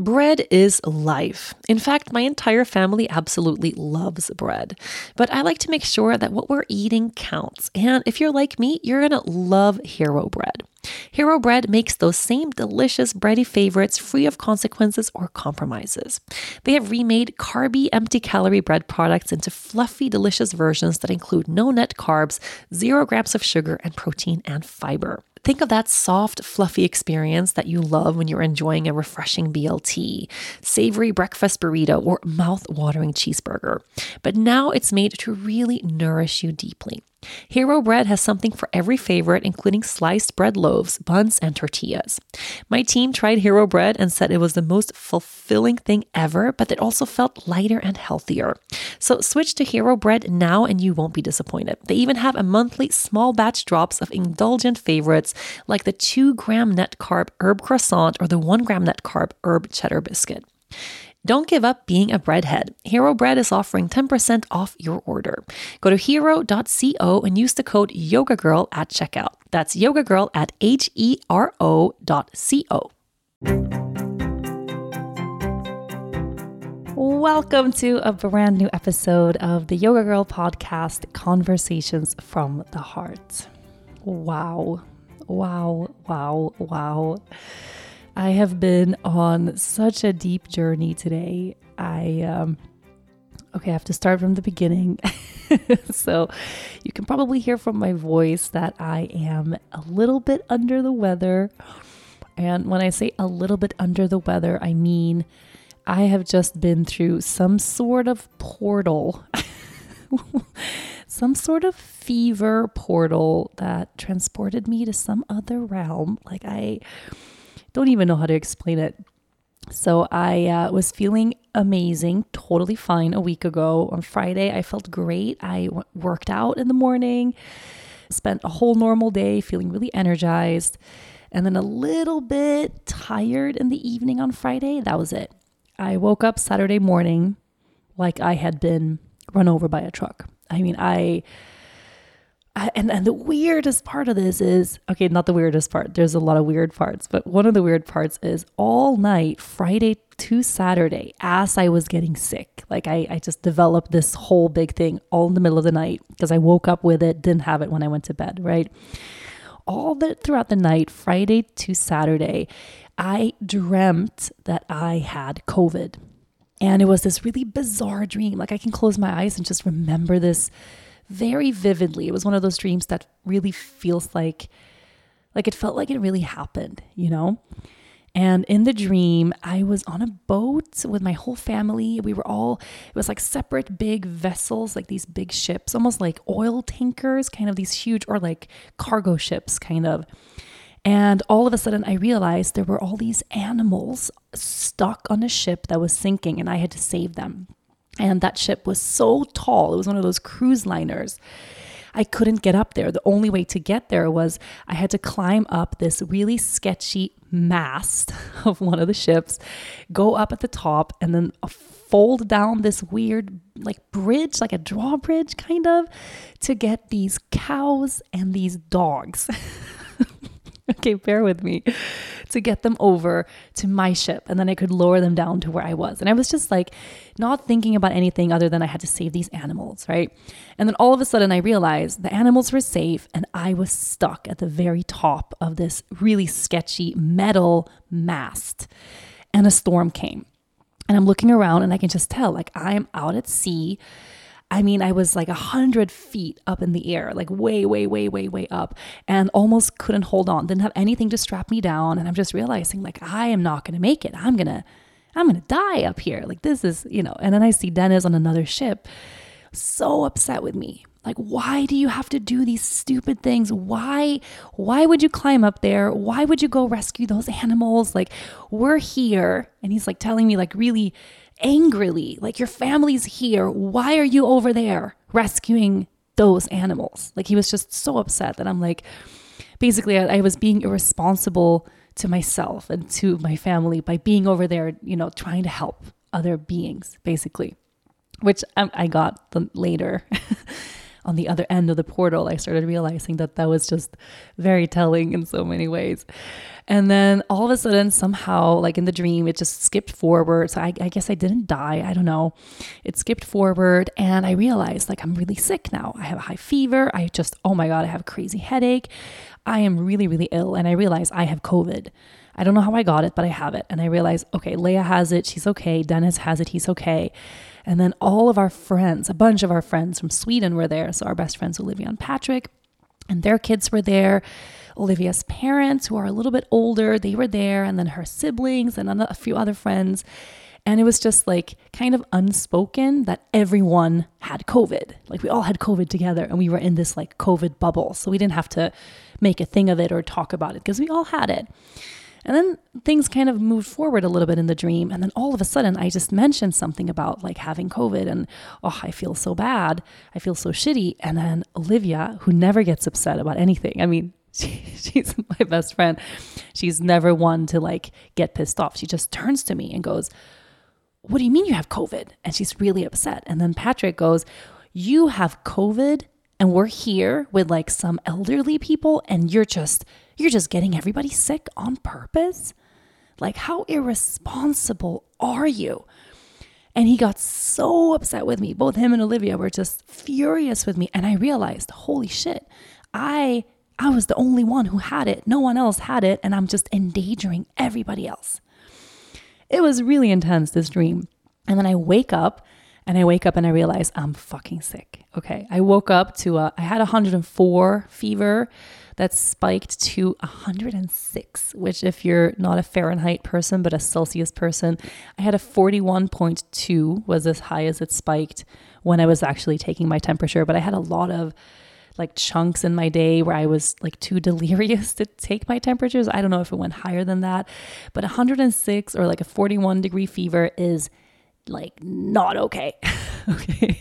Bread is life. In fact, my entire family absolutely loves bread, but I like to make sure that what we're eating counts. And if you're like me, you're going to love Hero Bread. Hero Bread makes those same delicious bready favorites free of consequences or compromises. They have remade carby, empty-calorie bread products into fluffy, delicious versions that include no net carbs, 0 grams of sugar, and protein and fiber. Think of that soft, fluffy experience that you love when you're enjoying a refreshing BLT, savory breakfast burrito, or mouth-watering cheeseburger. But now it's made to really nourish you deeply. Hero Bread has something for every favorite, including sliced bread loaves, buns, and tortillas. My team tried Hero Bread and said it was the most fulfilling thing ever, but it also felt lighter and healthier. So switch to Hero Bread now and you won't be disappointed. They even have a monthly small batch drops of indulgent favorites like the 2 gram net carb herb croissant or the 1 gram net carb herb cheddar biscuit. Don't give up being a breadhead. Hero Bread is offering 10% off your order. Go to hero.co and use the code YOGAGIRL at checkout. That's YOGAGIRL at hero.co. Welcome to a brand new episode of the Yoga Girl podcast, Conversations from the Heart. Wow. I have been on such a deep journey today. I have to start from the beginning. So you can probably hear from my voice that I am a little bit under the weather. And when I say a little bit under the weather, I mean, I have just been through some sort of portal, some sort of fever portal that transported me to some other realm. Like I don't even know how to explain it. So I was feeling amazing, totally fine a week ago. On Friday, I felt great. I worked out in the morning, spent a whole normal day feeling really energized, and then a little bit tired in the evening on Friday. That was it. I woke up Saturday morning like I had been run over by a truck. I mean, And the weirdest part of this is, okay, not the weirdest part. There's a lot of weird parts, but one of the weird parts is all night, Friday to Saturday, as I was getting sick, like I just developed this whole big thing all in the middle of the night because I woke up with it, didn't have it when I went to bed, right? All that throughout the night, Friday to Saturday, I dreamt that I had COVID. And it was this really bizarre dream. Like I can close my eyes and just remember this very vividly. It was one of those dreams that really feels like it felt like it really happened, you know? And in the dream, I was on a boat with my whole family. We were all, it was like separate big vessels, like these big ships, almost like oil tankers, kind of these huge, or like cargo ships kind of. And all of a sudden I realized there were all these animals stuck on a ship that was sinking and I had to save them. And that ship was so tall. It was one of those cruise liners. I couldn't get up there. The only way to get there was I had to climb up this really sketchy mast of one of the ships, go up at the top, and then fold down this weird like bridge, like a drawbridge kind of, to get these cows and these dogs. Okay, bear with me, to get them over to my ship. And then I could lower them down to where I was. And I was just like not thinking about anything other than I had to save these animals, right? And then all of a sudden I realized the animals were safe and I was stuck at the very top of this really sketchy metal mast. And a storm came. And I'm looking around and I can just tell, like, I'm out at sea. I mean, I was like 100 feet up in the air, like way up, and almost couldn't hold on. Didn't have anything to strap me down. And I'm just realizing, like, I am not going to make it. I'm going to die up here. Like this is, you know, and then I see Dennis on another ship, so upset with me. Like, why do you have to do these stupid things? Why would you climb up there? Why would you go rescue those animals? Like, we're here. And he's like telling me, like, really angrily, like, your family's here. Why are you over there rescuing those animals? Like, he was just so upset that I'm like, basically I was being irresponsible to myself and to my family by being over there, you know, trying to help other beings, basically, which I got later on the other end of the portal, I started realizing that that was just very telling in so many ways. And then all of a sudden, somehow, like in the dream, it just skipped forward. So I guess I didn't die. I don't know. It skipped forward and I realized, like, I'm really sick now. I have a high fever. I just, oh my God, I have a crazy headache. I am really, really ill. And I realized I have COVID. I don't know how I got it, but I have it. And I realized, okay, Leia has it. She's okay. Dennis has it. He's okay. And then all of our friends, a bunch of our friends from Sweden were there. So our best friends, Olivia and Patrick, and their kids were there. Olivia's parents, who are a little bit older, they were there. And then her siblings and a few other friends. And it was just like kind of unspoken that everyone had COVID. Like we all had COVID together and we were in this like COVID bubble. So we didn't have to make a thing of it or talk about it because we all had it. And then things kind of moved forward a little bit in the dream. And then all of a sudden, I just mentioned something about like having COVID and, oh, I feel so bad. I feel so shitty. And then Olivia, who never gets upset about anything. I mean, she's my best friend. She's never one to like get pissed off. She just turns to me and goes, what do you mean you have COVID? And she's really upset. And then Patrick goes, you have COVID and we're here with like some elderly people and you're just getting everybody sick on purpose? Like, how irresponsible are you? And he got so upset with me. Both him and Olivia were just furious with me. And I realized, holy shit, I was the only one who had it. No one else had it. And I'm just endangering everybody else. It was really intense, this dream. And then I wake up and I realize I'm fucking sick. Okay. I woke up to I had 104 fever that spiked to 106, which if you're not a Fahrenheit person, but a Celsius person, I had a 41.2 was as high as it spiked when I was actually taking my temperature. But I had a lot of like chunks in my day where I was like too delirious to take my temperatures. I don't know if it went higher than that, but 106 or like a 41 degree fever is like not okay. Okay.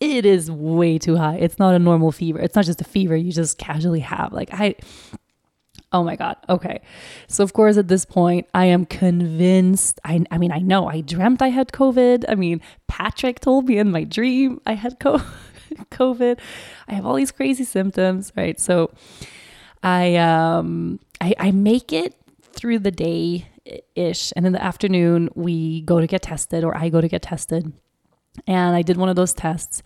It is way too high. It's not a normal fever. It's not just a fever you just casually have. Like oh my God. Okay. So of course, at this point, I am convinced. I mean, I know I dreamt I had COVID. I mean, Patrick told me in my dream I had COVID. I have all these crazy symptoms, right? So I make it through the day ish. And in the afternoon, we go to get tested, or I go to get tested. And I did one of those tests.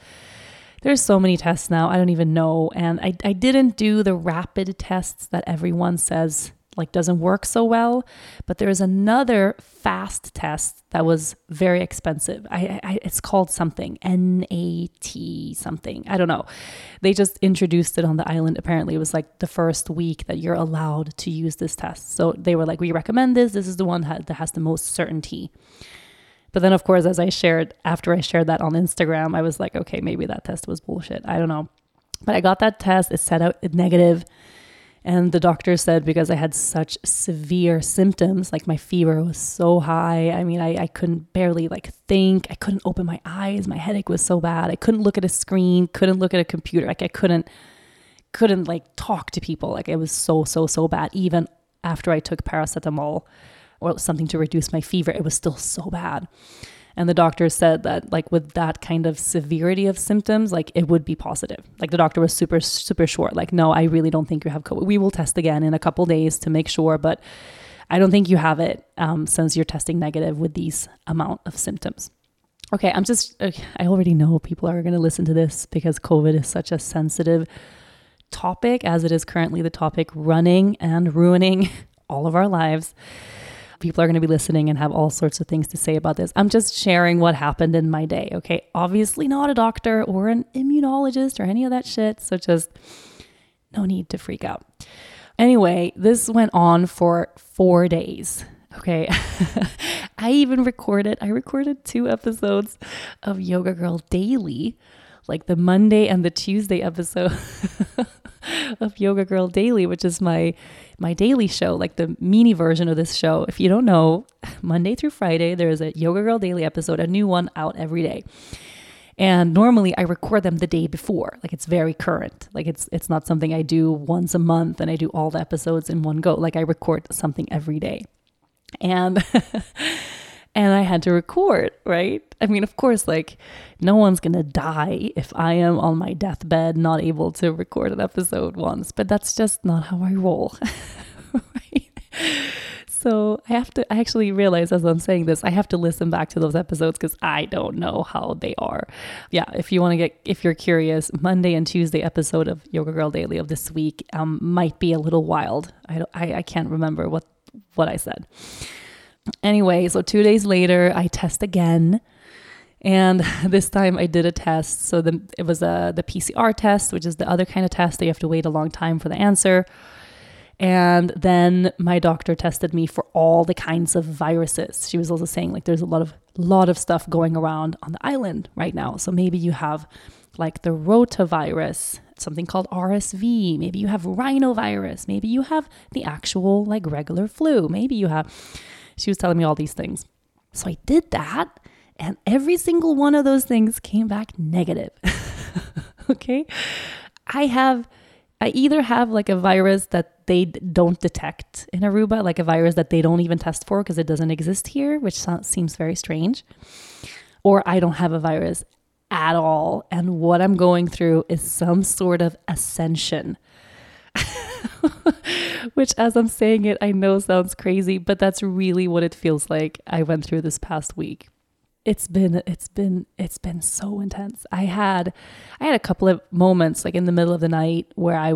There's so many tests now. I don't even know. And I didn't do the rapid tests that everyone says like doesn't work so well. But there is another fast test that was very expensive. It's called something, NAT something. I don't know. They just introduced it on the island. Apparently it was like the first week that you're allowed to use this test. So they were like, we recommend this. This is the one that has the most certainty. But then, of course, as after I shared that on Instagram, I was like, okay, maybe that test was bullshit. I don't know. But I got that test. It said out negative. And the doctor said, because I had such severe symptoms, like my fever was so high. I mean, I couldn't barely like think. I couldn't open my eyes. My headache was so bad. I couldn't look at a screen, couldn't look at a computer. Like I couldn't like talk to people. Like it was so, so, so bad. Even after I took paracetamol or something to reduce my fever, it was still so bad. And the doctor said that like with that kind of severity of symptoms, like it would be positive. Like the doctor was super, super sure. Like, no, I really don't think you have COVID. We will test again in a couple days to make sure, but I don't think you have it since you're testing negative with these amount of symptoms. Okay, I already know people are going to listen to this because COVID is such a sensitive topic, as it is currently the topic running and ruining all of our lives. People are going to be listening and have all sorts of things to say about this. I'm just sharing what happened in my day. Okay. Obviously not a doctor or an immunologist or any of that shit. So just no need to freak out. Anyway, this went on for 4 days. Okay. I recorded 2 episodes of Yoga Girl Daily, like the Monday and the Tuesday episode of Yoga Girl Daily, which is my daily show, like the mini version of this show. If you don't know, Monday through Friday, there is a Yoga Girl Daily episode, a new one out every day. And normally I record them the day before, like it's very current. Like it's not something I do once a month and I do all the episodes in one go. Like I record something every day. And and I had to record, right? I mean, of course, like, no one's gonna die if I am on my deathbed not able to record an episode once, but that's just not how I roll. Right? So I actually realize as I'm saying this, I have to listen back to those episodes because I don't know how they are. Yeah, if you're curious, Monday and Tuesday episode of Yoga Girl Daily of this week might be a little wild. I can't remember what I said. Anyway, so 2 days later, I test again. And this time I did a test. So it was the PCR test, which is the other kind of test that you have to wait a long time for the answer. And then my doctor tested me for all the kinds of viruses. She was also saying, like, there's a lot of stuff going around on the island right now. So maybe you have like the rotavirus, something called RSV. Maybe you have rhinovirus. Maybe you have the actual like regular flu. Maybe you have, she was telling me all these things. So I did that. And every single one of those things came back negative. Okay. I either have like a virus that they don't detect in Aruba, like a virus that they don't even test for because it doesn't exist here, which seems very strange, or I don't have a virus at all. And what I'm going through is some sort of ascension, which as I'm saying it, I know sounds crazy, but that's really what it feels like I went through this past week. It's been so intense. I had a couple of moments like in the middle of the night where I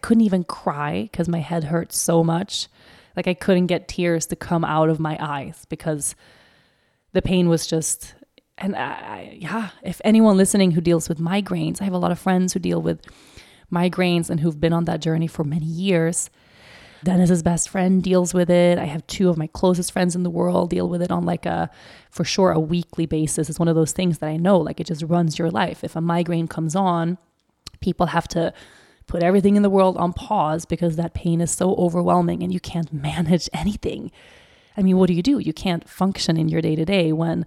couldn't even cry because my head hurt so much. Like I couldn't get tears to come out of my eyes because the pain was just, if anyone listening who deals with migraines, I have a lot of friends who deal with migraines and who've been on that journey for many years. Dennis's best friend deals with it. I have two of my closest friends in the world deal with it on for sure a weekly basis. It's one of those things that I know, like it just runs your life. If a migraine comes on, people have to put everything in the world on pause because that pain is so overwhelming and you can't manage anything. I mean, what do? You can't function in your day-to-day when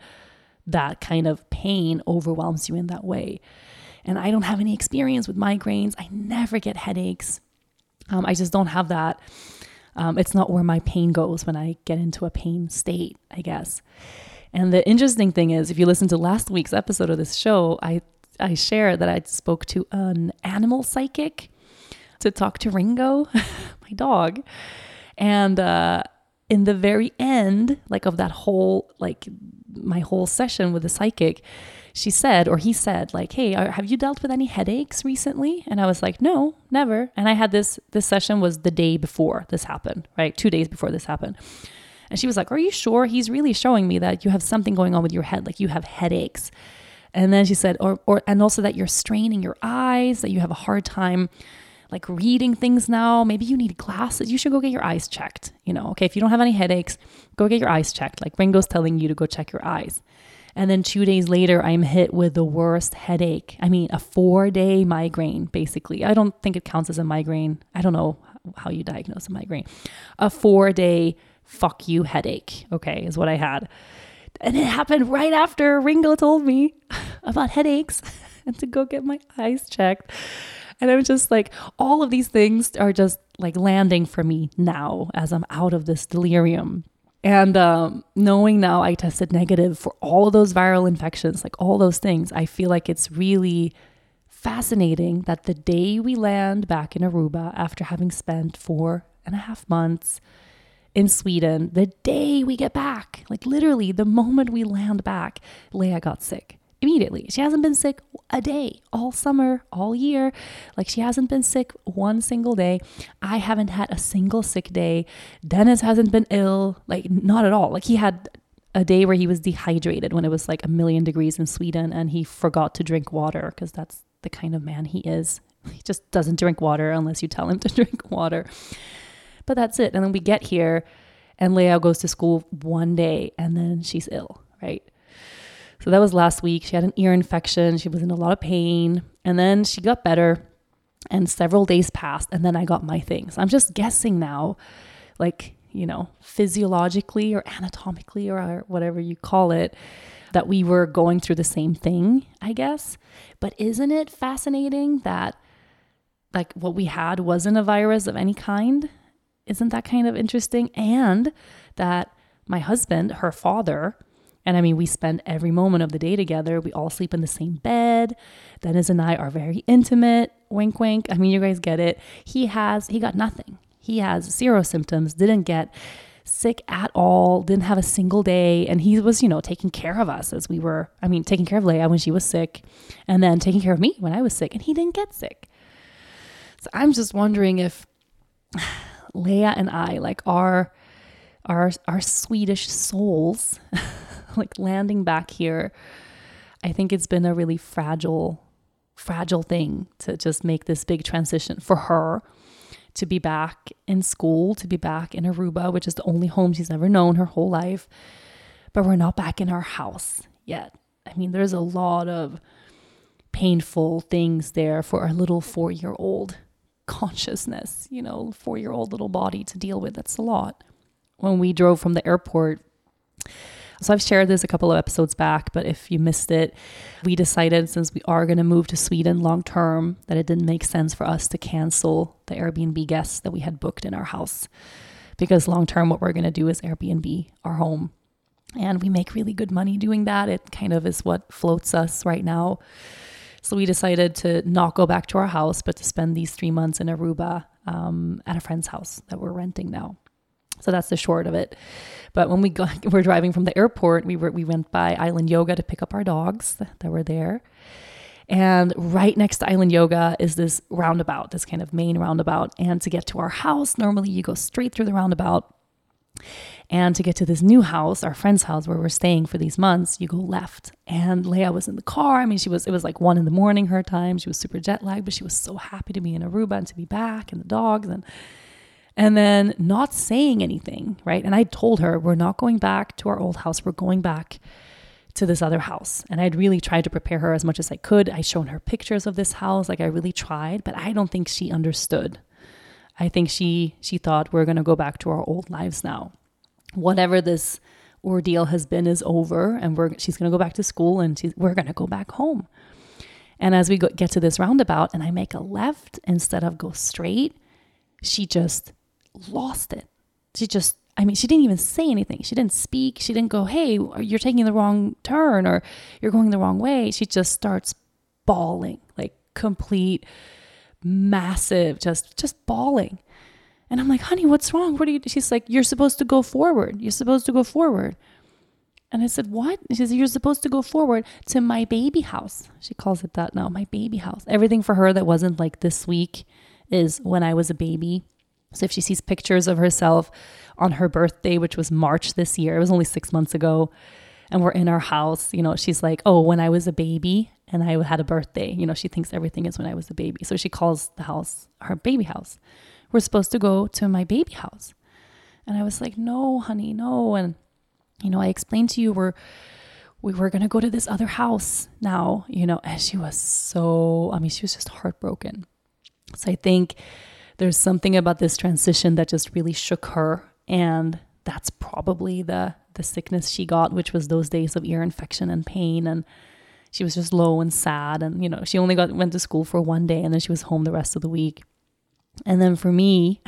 that kind of pain overwhelms you in that way. And I don't have any experience with migraines. I never get headaches. I just don't have that. It's not where my pain goes when I get into a pain state, I guess. And the interesting thing is, if you listen to last week's episode of this show, I shared that I spoke to an animal psychic to talk to Ringo, my dog. And in the very end, like of that whole, like my whole session with the psychic, she said, or he said, like, hey, have you dealt with any headaches recently? And I was like, no, never. And I had this session was the day before this happened, right? 2 days before this happened. And she was like, are you sure? He's really showing me that you have something going on with your head, like you have headaches. And then she said, and also that you're straining your eyes, that you have a hard time like reading things now. Maybe you need glasses. You should go get your eyes checked. You know, okay, if you don't have any headaches, go get your eyes checked. Like Ringo's telling you to go check your eyes. And then 2 days later, I'm hit with the worst headache. I mean, a 4-day migraine, basically. I don't think it counts as a migraine. I don't know how you diagnose a migraine. A 4-day fuck you headache, okay, is what I had. And it happened right after Ringo told me about headaches and to go get my eyes checked. And I'm just like, all of these things are just like landing for me now as I'm out of this delirium. And knowing now I tested negative for all of those viral infections, like all those things, I feel like it's really fascinating that the day we land back in Aruba after having spent 4.5 months in Sweden, the day we get back, like literally the moment we land back, Leia got sick immediately. She hasn't been sick a day all summer, all year. Like she hasn't been sick one single day. I haven't had a single sick day. Dennis hasn't been ill, like not at all. Like he had a day where he was dehydrated when it was like 1,000,000 degrees in Sweden and he forgot to drink water because that's the kind of man he is. He just doesn't drink water unless you tell him to drink water. But that's it. And then we get here and Leo goes to school one day and then she's ill, right? So that was last week. She had an ear infection. She was in a lot of pain. And then she got better and several days passed. And then I got my things. I'm just guessing now, like, you know, physiologically or anatomically or whatever you call it, that we were going through the same thing, I guess. But isn't it fascinating that like what we had wasn't a virus of any kind? Isn't that kind of interesting? And that my husband, her father, and I mean, we spend every moment of the day together. We all sleep in the same bed. Dennis and I are very intimate. Wink, wink. I mean, you guys get it. He got nothing. He has zero symptoms, didn't get sick at all, didn't have a single day. And he was, taking care of us as we were, taking care of Leia when she was sick and then taking care of me when I was sick, and he didn't get sick. So I'm just wondering if Leia and I, like our Swedish souls, like landing back here, I think it's been a really fragile thing to just make this big transition for her to be back in school, to be back in Aruba, which is the only home she's ever known her whole life. But we're not back in our house yet. I mean, there's a lot of painful things there for our little 4-year-old consciousness, 4-year-old little body to deal with. That's a lot. When we drove from the airport, so I've shared this a couple of episodes back, but if you missed it, we decided since we are going to move to Sweden long term that it didn't make sense for us to cancel the Airbnb guests that we had booked in our house, because long term what we're going to do is Airbnb our home, and we make really good money doing that. It kind of is what floats us right now. So we decided to not go back to our house, but to spend these 3 months in Aruba at a friend's house that we're renting now. So that's the short of it. But when we're driving from the airport, we went by Island Yoga to pick up our dogs that were there. And right next to Island Yoga is this roundabout, this kind of main roundabout. And to get to our house, normally you go straight through the roundabout. And to get to this new house, our friend's house where we're staying for these months, you go left. And Leia was in the car. I mean, it was like 1 a.m. her time. She was super jet lagged, but she was so happy to be in Aruba and to be back and the dogs and then not saying anything, right? And I told her, we're not going back to our old house. We're going back to this other house. And I'd really tried to prepare her as much as I could. I'd shown her pictures of this house. Like, I really tried, but I don't think she understood. I think she thought we're going to go back to our old lives now. Whatever this ordeal has been is over, and she's going to go back to school, and we're going to go back home. And as we get to this roundabout and I make a left instead of go straight, she just lost it. She didn't even say anything. She didn't speak. She didn't go, hey, you're taking the wrong turn, or you're going the wrong way. She just starts bawling, like complete, massive, just bawling. And I'm like, honey, what's wrong? She's like, you're supposed to go forward. You're supposed to go forward. And I said, what? She said, you're supposed to go forward to my baby house. She calls it that now, my baby house. Everything for her that wasn't like this week is when I was a baby. So if she sees pictures of herself on her birthday, which was March this year, it was only 6 months ago, and we're in our house, she's like, oh, when I was a baby and I had a birthday, she thinks everything is when I was a baby. So she calls the house her baby house. We're supposed to go to my baby house. And I was like, no, honey, no. And, I explained to you, we were going to go to this other house now, and she was she was just heartbroken. So I think there's something about this transition that just really shook her. And that's probably the sickness she got, which was those days of ear infection and pain. And she was just low and sad. And, she only went to school for 1 day, and then she was home the rest of the week. And then for me,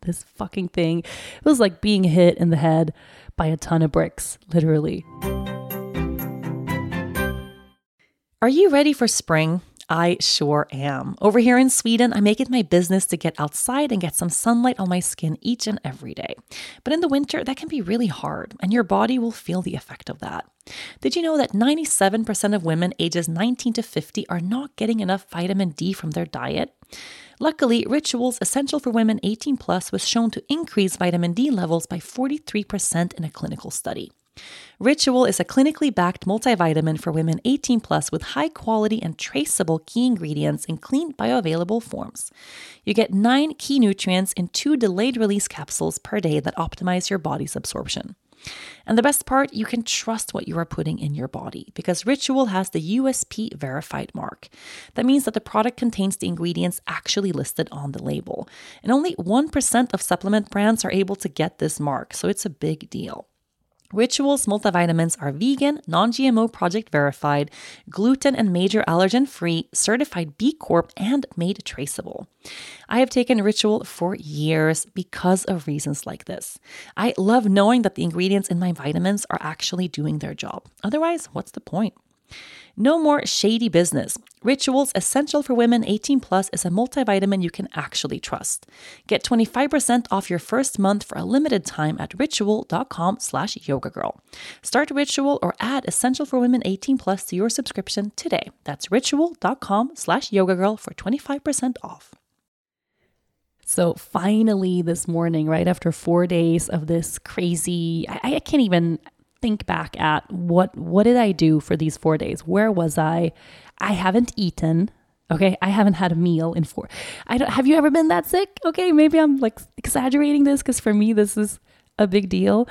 this fucking thing, it was like being hit in the head by a ton of bricks, literally. Are you ready for spring? I sure am. Over here in Sweden, I make it my business to get outside and get some sunlight on my skin each and every day. But in the winter, that can be really hard, and your body will feel the effect of that. Did you know that 97% of women ages 19 to 50 are not getting enough vitamin D from their diet? Luckily, Ritual's Essential for Women 18 Plus was shown to increase vitamin D levels by 43% in a clinical study. Ritual is a clinically backed multivitamin for women 18 plus with high quality and traceable key ingredients in clean bioavailable forms. You get 9 key nutrients in 2 delayed release capsules per day that optimize your body's absorption. And the best part, you can trust what you are putting in your body because Ritual has the USP verified mark. That means that the product contains the ingredients actually listed on the label. And only 1% of supplement brands are able to get this mark, so it's a big deal. Ritual's multivitamins are vegan, non-GMO project verified, gluten and major allergen free, certified B Corp, and made traceable. I have taken Ritual for years because of reasons like this. I love knowing that the ingredients in my vitamins are actually doing their job. Otherwise, what's the point? No more shady business. Ritual's Essential for Women 18 Plus is a multivitamin you can actually trust. Get 25% off your first month for a limited time at ritual.com/yogagirl. Start Ritual or add Essential for Women 18 Plus to your subscription today. That's ritual.com/yogagirl for 25% off. So finally this morning, right after 4 days of this crazy, I can't even think back at what did I do for these 4 days? Where was I? I haven't eaten. Okay. I haven't had a meal in four. Have you ever been that sick? Okay. Maybe I'm like exaggerating this because for me, this is a big deal.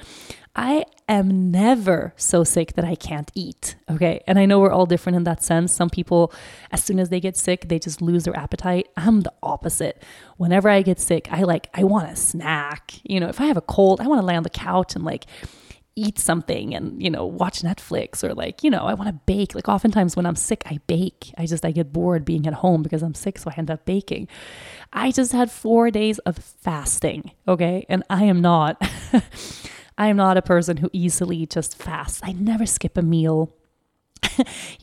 I am never so sick that I can't eat. Okay. And I know we're all different in that sense. Some people, as soon as they get sick, they just lose their appetite. I'm the opposite. Whenever I get sick, I want a snack. You know, if I have a cold, I want to lay on the couch and eat something and, watch Netflix or I want to bake. Oftentimes when I'm sick, I bake. I get bored being at home because I'm sick. So I end up baking. I just had 4 days of fasting. Okay. And I am not a person who easily just fasts. I never skip a meal.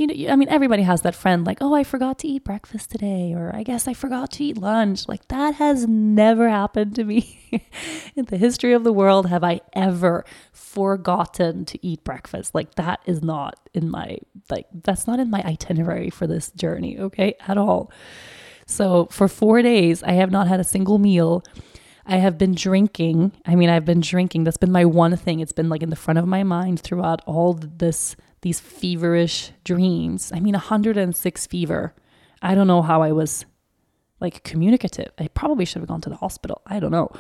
Everybody has that friend I forgot to eat breakfast today, or I guess I forgot to eat lunch. That has never happened to me. In the history of the world, have I ever forgotten to eat breakfast? That is not in my, that's not in my itinerary for this journey, okay, at all. So for 4 days, I have not had a single meal. I have been drinking. I've been drinking. That's been my one thing. It's been in the front of my mind throughout all these feverish dreams. 106 fever. I don't know how I was communicative. I probably should have gone to the hospital. I don't know.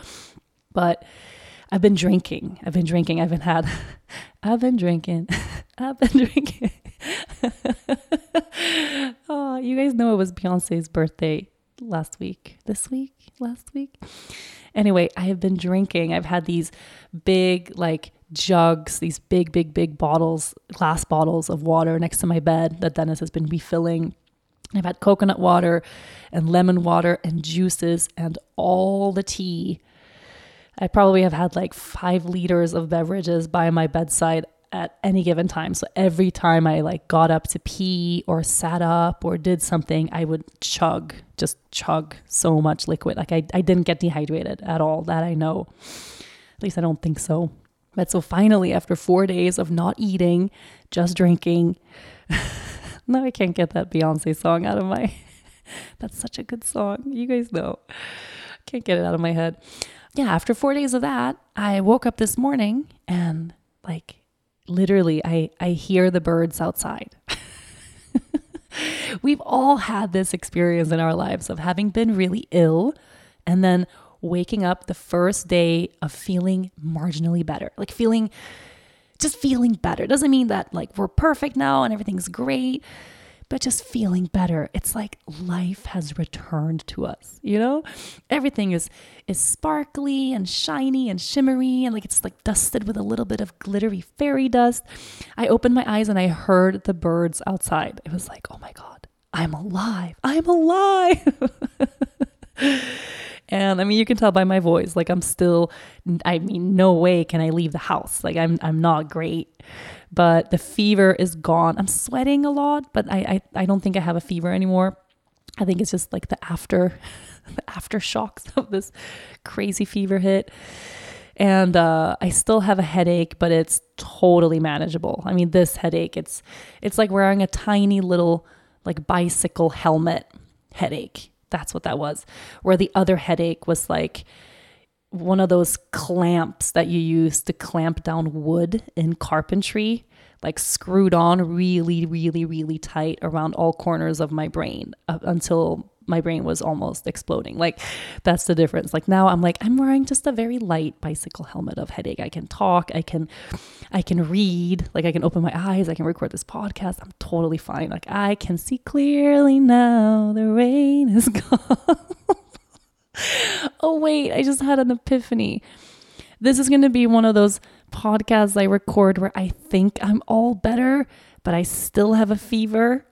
But I've been drinking. I've been drinking. Oh, you guys know it was Beyonce's birthday last week. Anyway, I have been drinking. I've had these big, jugs, these big bottles, glass bottles of water next to my bed that Dennis has been refilling. I've had coconut water and lemon water and juices and all the tea. I probably have had 5 liters of beverages by my bedside at any given time. So every time I got up to pee or sat up or did something, I would chug so much liquid. I didn't get dehydrated at all, that I know. At least I don't think so. But so finally, after 4 days of not eating, just drinking, no, I can't get that Beyonce song out of my, that's such a good song. You guys know, can't get it out of my head. Yeah. After 4 days of that, I woke up this morning and literally I hear the birds outside. We've all had this experience in our lives of having been really ill and then waking up the first day of feeling marginally better, feeling better. Doesn't mean that we're perfect now and everything's great, but just feeling better. It's life has returned to us, everything is sparkly and shiny and shimmery. And it's dusted with a little bit of glittery fairy dust. I opened my eyes and I heard the birds outside. It was oh my God, I'm alive. And you can tell by my voice, I'm still, no way can I leave the house. I'm not great, but the fever is gone. I'm sweating a lot, but I don't think I have a fever anymore. I think it's just the aftershocks of this crazy fever hit. And I still have a headache, but it's totally manageable. This headache, it's like wearing a tiny little bicycle helmet headache. That's what that was, where the other headache was one of those clamps that you use to clamp down wood in carpentry, screwed on really, really, really tight around all corners of my brain until my brain was almost exploding. That's the difference. Now I'm wearing just a very light bicycle helmet of headache. I can talk, I can read, I can open my eyes, I can record this podcast. I'm totally fine. I can see clearly now, the rain is gone. Oh wait, I just had an epiphany. This is going to be one of those podcasts I record where I think I'm all better, but I still have a fever.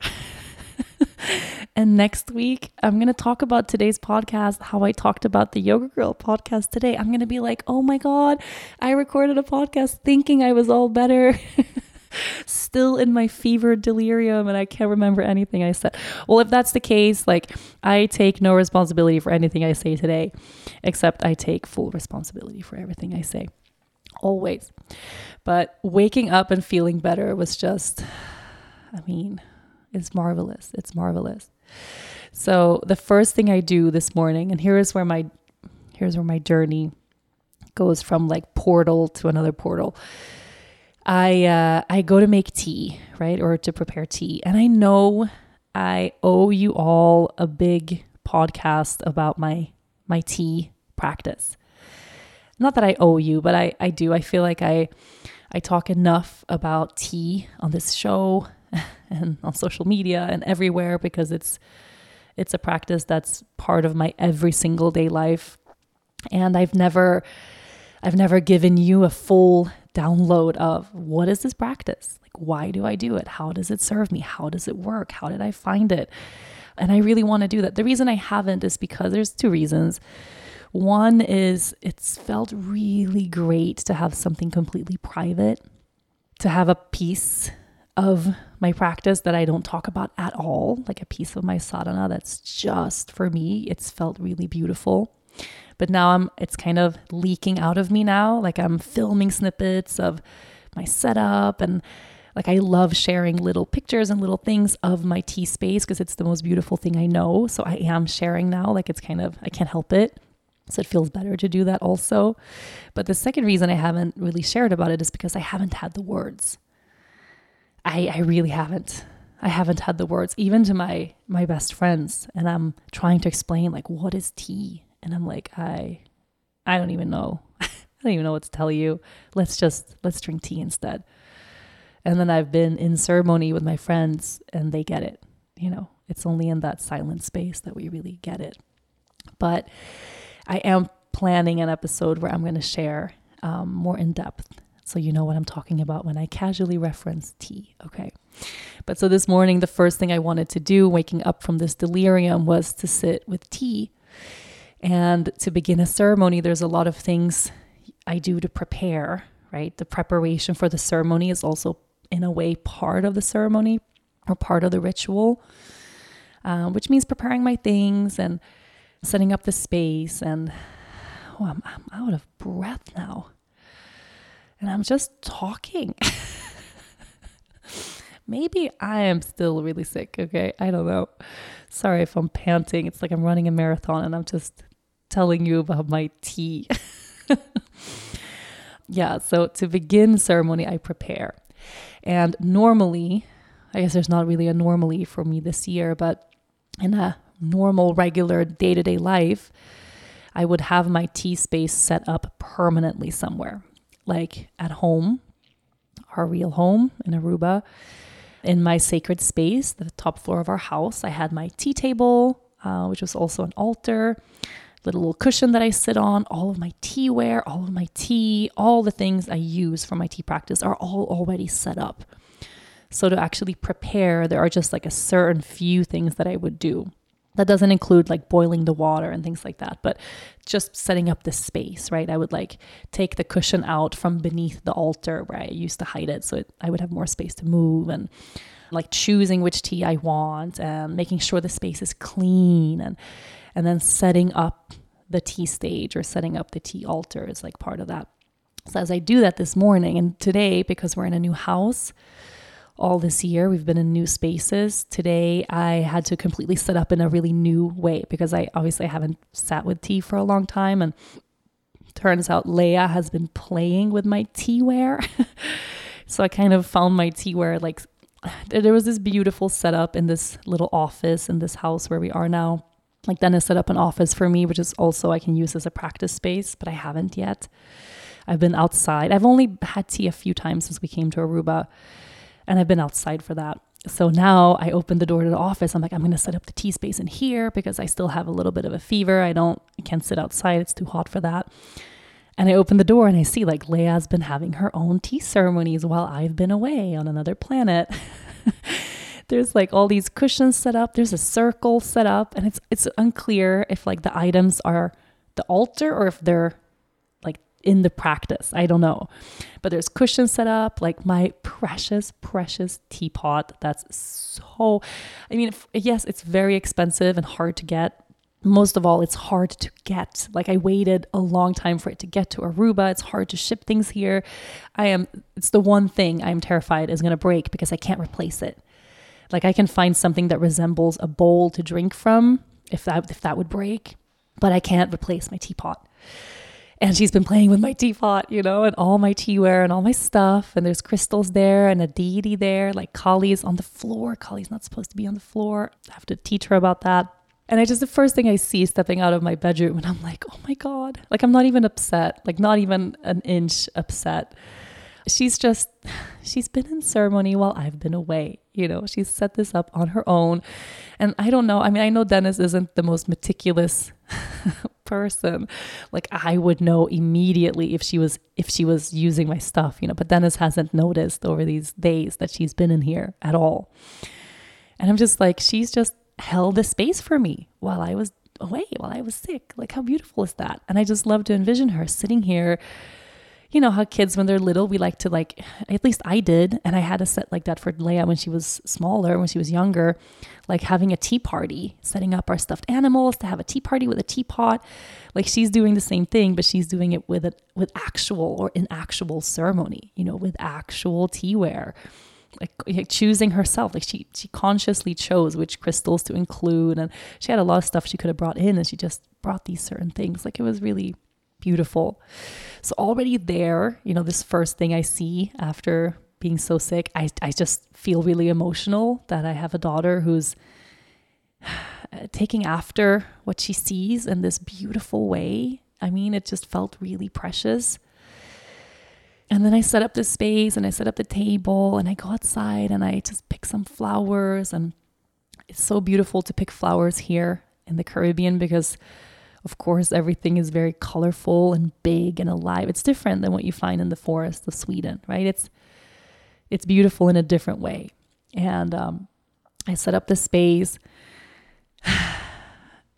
And next week, I'm going to talk about today's podcast, how I talked about the Yoga Girl podcast today. I'm going to be like, oh my God, I recorded a podcast thinking I was all better. Still in my fever delirium, and I can't remember anything I said. Well, if that's the case, like, I take no responsibility for anything I say today, except I take full responsibility for everything I say. Always. But waking up and feeling better was just, I mean, it's marvelous. It's marvelous. So the first thing I do this morning, and here's where my journey goes from like portal to another portal. I go to make tea, right? Or to prepare tea. And I know I owe you all a big podcast about my tea practice. Not that I owe you, but I do. I feel like I talk enough about tea on this show and on social media and everywhere, because it's a practice that's part of my every single day life. And I've never given you a full download of what is this practice? Like, why do I do it? How does it serve me? How does it work? How did I find it? And I really want to do that. The reason I haven't is because there's two reasons. One is it's felt really great to have something completely private, to have a piece of my practice that I don't talk about at all, like a piece of my sadhana that's just for me. It's felt really beautiful. But now it's kind of leaking out of me now. Like, I'm filming snippets of my setup, and like, I love sharing little pictures and little things of my tea space because it's the most beautiful thing I know. So I am sharing now. Like, it's kind of, I can't help it. So it feels better to do that also. But the second reason I haven't really shared about it is because I haven't had the words. I really haven't. I haven't had the words, even to my best friends. And I'm trying to explain, like, what is tea? And I'm like, I don't even know. I don't even know what to tell you. Let's drink tea instead. And then I've been in ceremony with my friends and they get it. You know, it's only in that silent space that we really get it. But I am planning an episode where I'm going to share more in depth, so you know what I'm talking about when I casually reference tea, okay? But so this morning, the first thing I wanted to do, waking up from this delirium, was to sit with tea. And to begin a ceremony, there's a lot of things I do to prepare, right? The preparation for the ceremony is also, in a way, part of the ceremony or part of the ritual, which means preparing my things and setting up the space. And I'm out of breath now. And I'm just talking. Maybe I am still really sick, okay? I don't know. Sorry if I'm panting. It's like I'm running a marathon and I'm just telling you about my tea. Yeah, so to begin ceremony, I prepare. And normally, I guess there's not really a normally for me this year, but in a normal, regular day-to-day life, I would have my tea space set up permanently somewhere, like at home, our real home in Aruba. In my sacred space, the top floor of our house, I had my tea table, which was also an altar, little cushion that I sit on, all of my teaware, all of my tea, all the things I use for my tea practice are all already set up. So to actually prepare, there are just like a certain few things that I would do. That doesn't include like boiling the water and things like that, but just setting up the space, right? I would like take the cushion out from beneath the altar where I used to hide it. So I would have more space to move, and like choosing which tea I want and making sure the space is clean, and then setting up the tea stage or setting up the tea altar is like part of that. So as I do that this morning and today, because we're in a new house, all this year, we've been in new spaces. Today, I had to completely set up in a really new way because I obviously haven't sat with tea for a long time. And turns out Leia has been playing with my teaware. So I kind of found my teaware. Like, there was this beautiful setup in this little office in this house where we are now. Like, Dennis set up an office for me, which is also I can use as a practice space, but I haven't yet. I've been outside. I've only had tea a few times since we came to Aruba. And I've been outside for that. So now I open the door to the office. I'm like, I'm going to set up the tea space in here because I still have a little bit of a fever. I can't sit outside. It's too hot for that. And I open the door and I see like Leia's been having her own tea ceremonies while I've been away on another planet. There's like all these cushions set up. There's a circle set up, and it's unclear if like the items are the altar or if they're like in the practice. I don't know, but there's cushions set up, like my precious, precious teapot. That's so, I mean, yes, it's very expensive and hard to get. Most of all, it's hard to get. Like I waited a long time for it to get to Aruba. It's hard to ship things here. It's the one thing I'm terrified is going to break because I can't replace it. Like I can find something that resembles a bowl to drink from if that would break, but I can't replace my teapot. And she's been playing with my teapot, you know, and all my teaware and all my stuff. And there's crystals there and a deity there, like Kali's on the floor. Kali's not supposed to be on the floor. I have to teach her about that. And the first thing I see stepping out of my bedroom, and I'm like, oh my God, like I'm not even upset, like not even an inch upset. She's been in ceremony while I've been away. You know, she's set this up on her own. And I don't know. I mean, I know Dennis isn't the most meticulous person. Like I would know immediately if she was using my stuff, you know, but Dennis hasn't noticed over these days that she's been in here at all. And I'm just like, she's just held a space for me while I was away, while I was sick. Like how beautiful is that? And I just love to envision her sitting here. You know how kids, when they're little, we like to like, at least I did. And I had a set like that for Leia when she was smaller, when she was younger, like having a tea party, setting up our stuffed animals to have a tea party with a teapot. Like she's doing the same thing, but she's doing it with actual or in actual ceremony, you know, with actual teaware, like choosing herself. Like she consciously chose which crystals to include. And she had a lot of stuff she could have brought in, and she just brought these certain things. Like it was really beautiful. So already there, you know, this first thing I see after being so sick, I just feel really emotional that I have a daughter who's taking after what she sees in this beautiful way. I mean, it just felt really precious. And then I set up the space and I set up the table and I go outside and I just pick some flowers. And it's so beautiful to pick flowers here in the Caribbean because of course, everything is very colorful and big and alive. It's different than what you find in the forest of Sweden, right? It's beautiful in a different way. And I set up the space.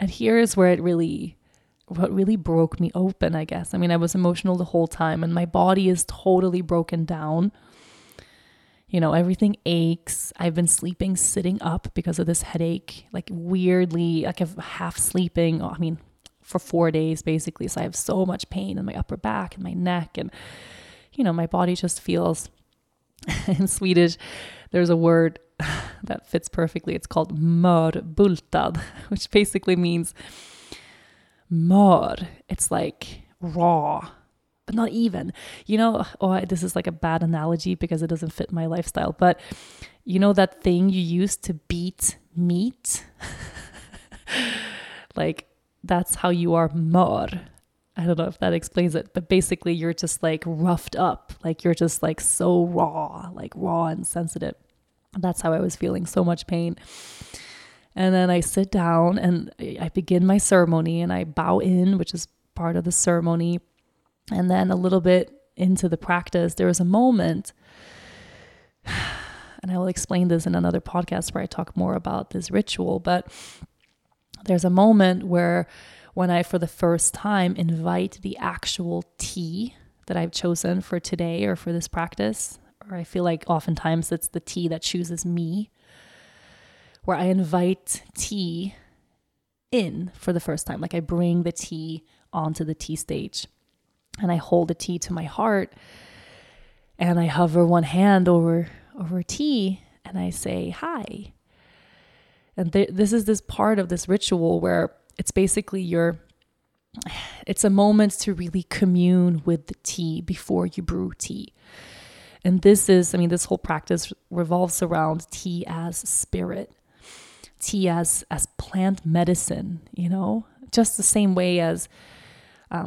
And here is where what really broke me open, I guess. I mean, I was emotional the whole time and my body is totally broken down. You know, everything aches. I've been sleeping sitting up because of this headache, like weirdly, like I'm half sleeping. I mean, for 4 days basically. So I have so much pain in my upper back and my neck, and you know, my body just feels in Swedish there's a word that fits perfectly. It's called mörbultad, which basically means mör. It's like raw, but not even, you know. This is like a bad analogy because it doesn't fit my lifestyle, but you know that thing you use to beat meat? Like that's how you are mör. I don't know if that explains it, but basically you're just like roughed up. Like you're just like so raw, like raw and sensitive. That's how I was feeling, so much pain. And then I sit down and I begin my ceremony and I bow in, which is part of the ceremony. And then a little bit into the practice, there was a moment, and I will explain this in another podcast where I talk more about this ritual, but there's a moment when I, for the first time, invite the actual tea that I've chosen for today or for this practice, or I feel like oftentimes it's the tea that chooses me, where I invite tea in for the first time. Like I bring the tea onto the tea stage and I hold the tea to my heart and I hover one hand over tea and I say, hi. And this is this part of this ritual where it's basically it's a moment to really commune with the tea before you brew tea. And this whole practice revolves around tea as spirit, tea as plant medicine, you know, just the same way as,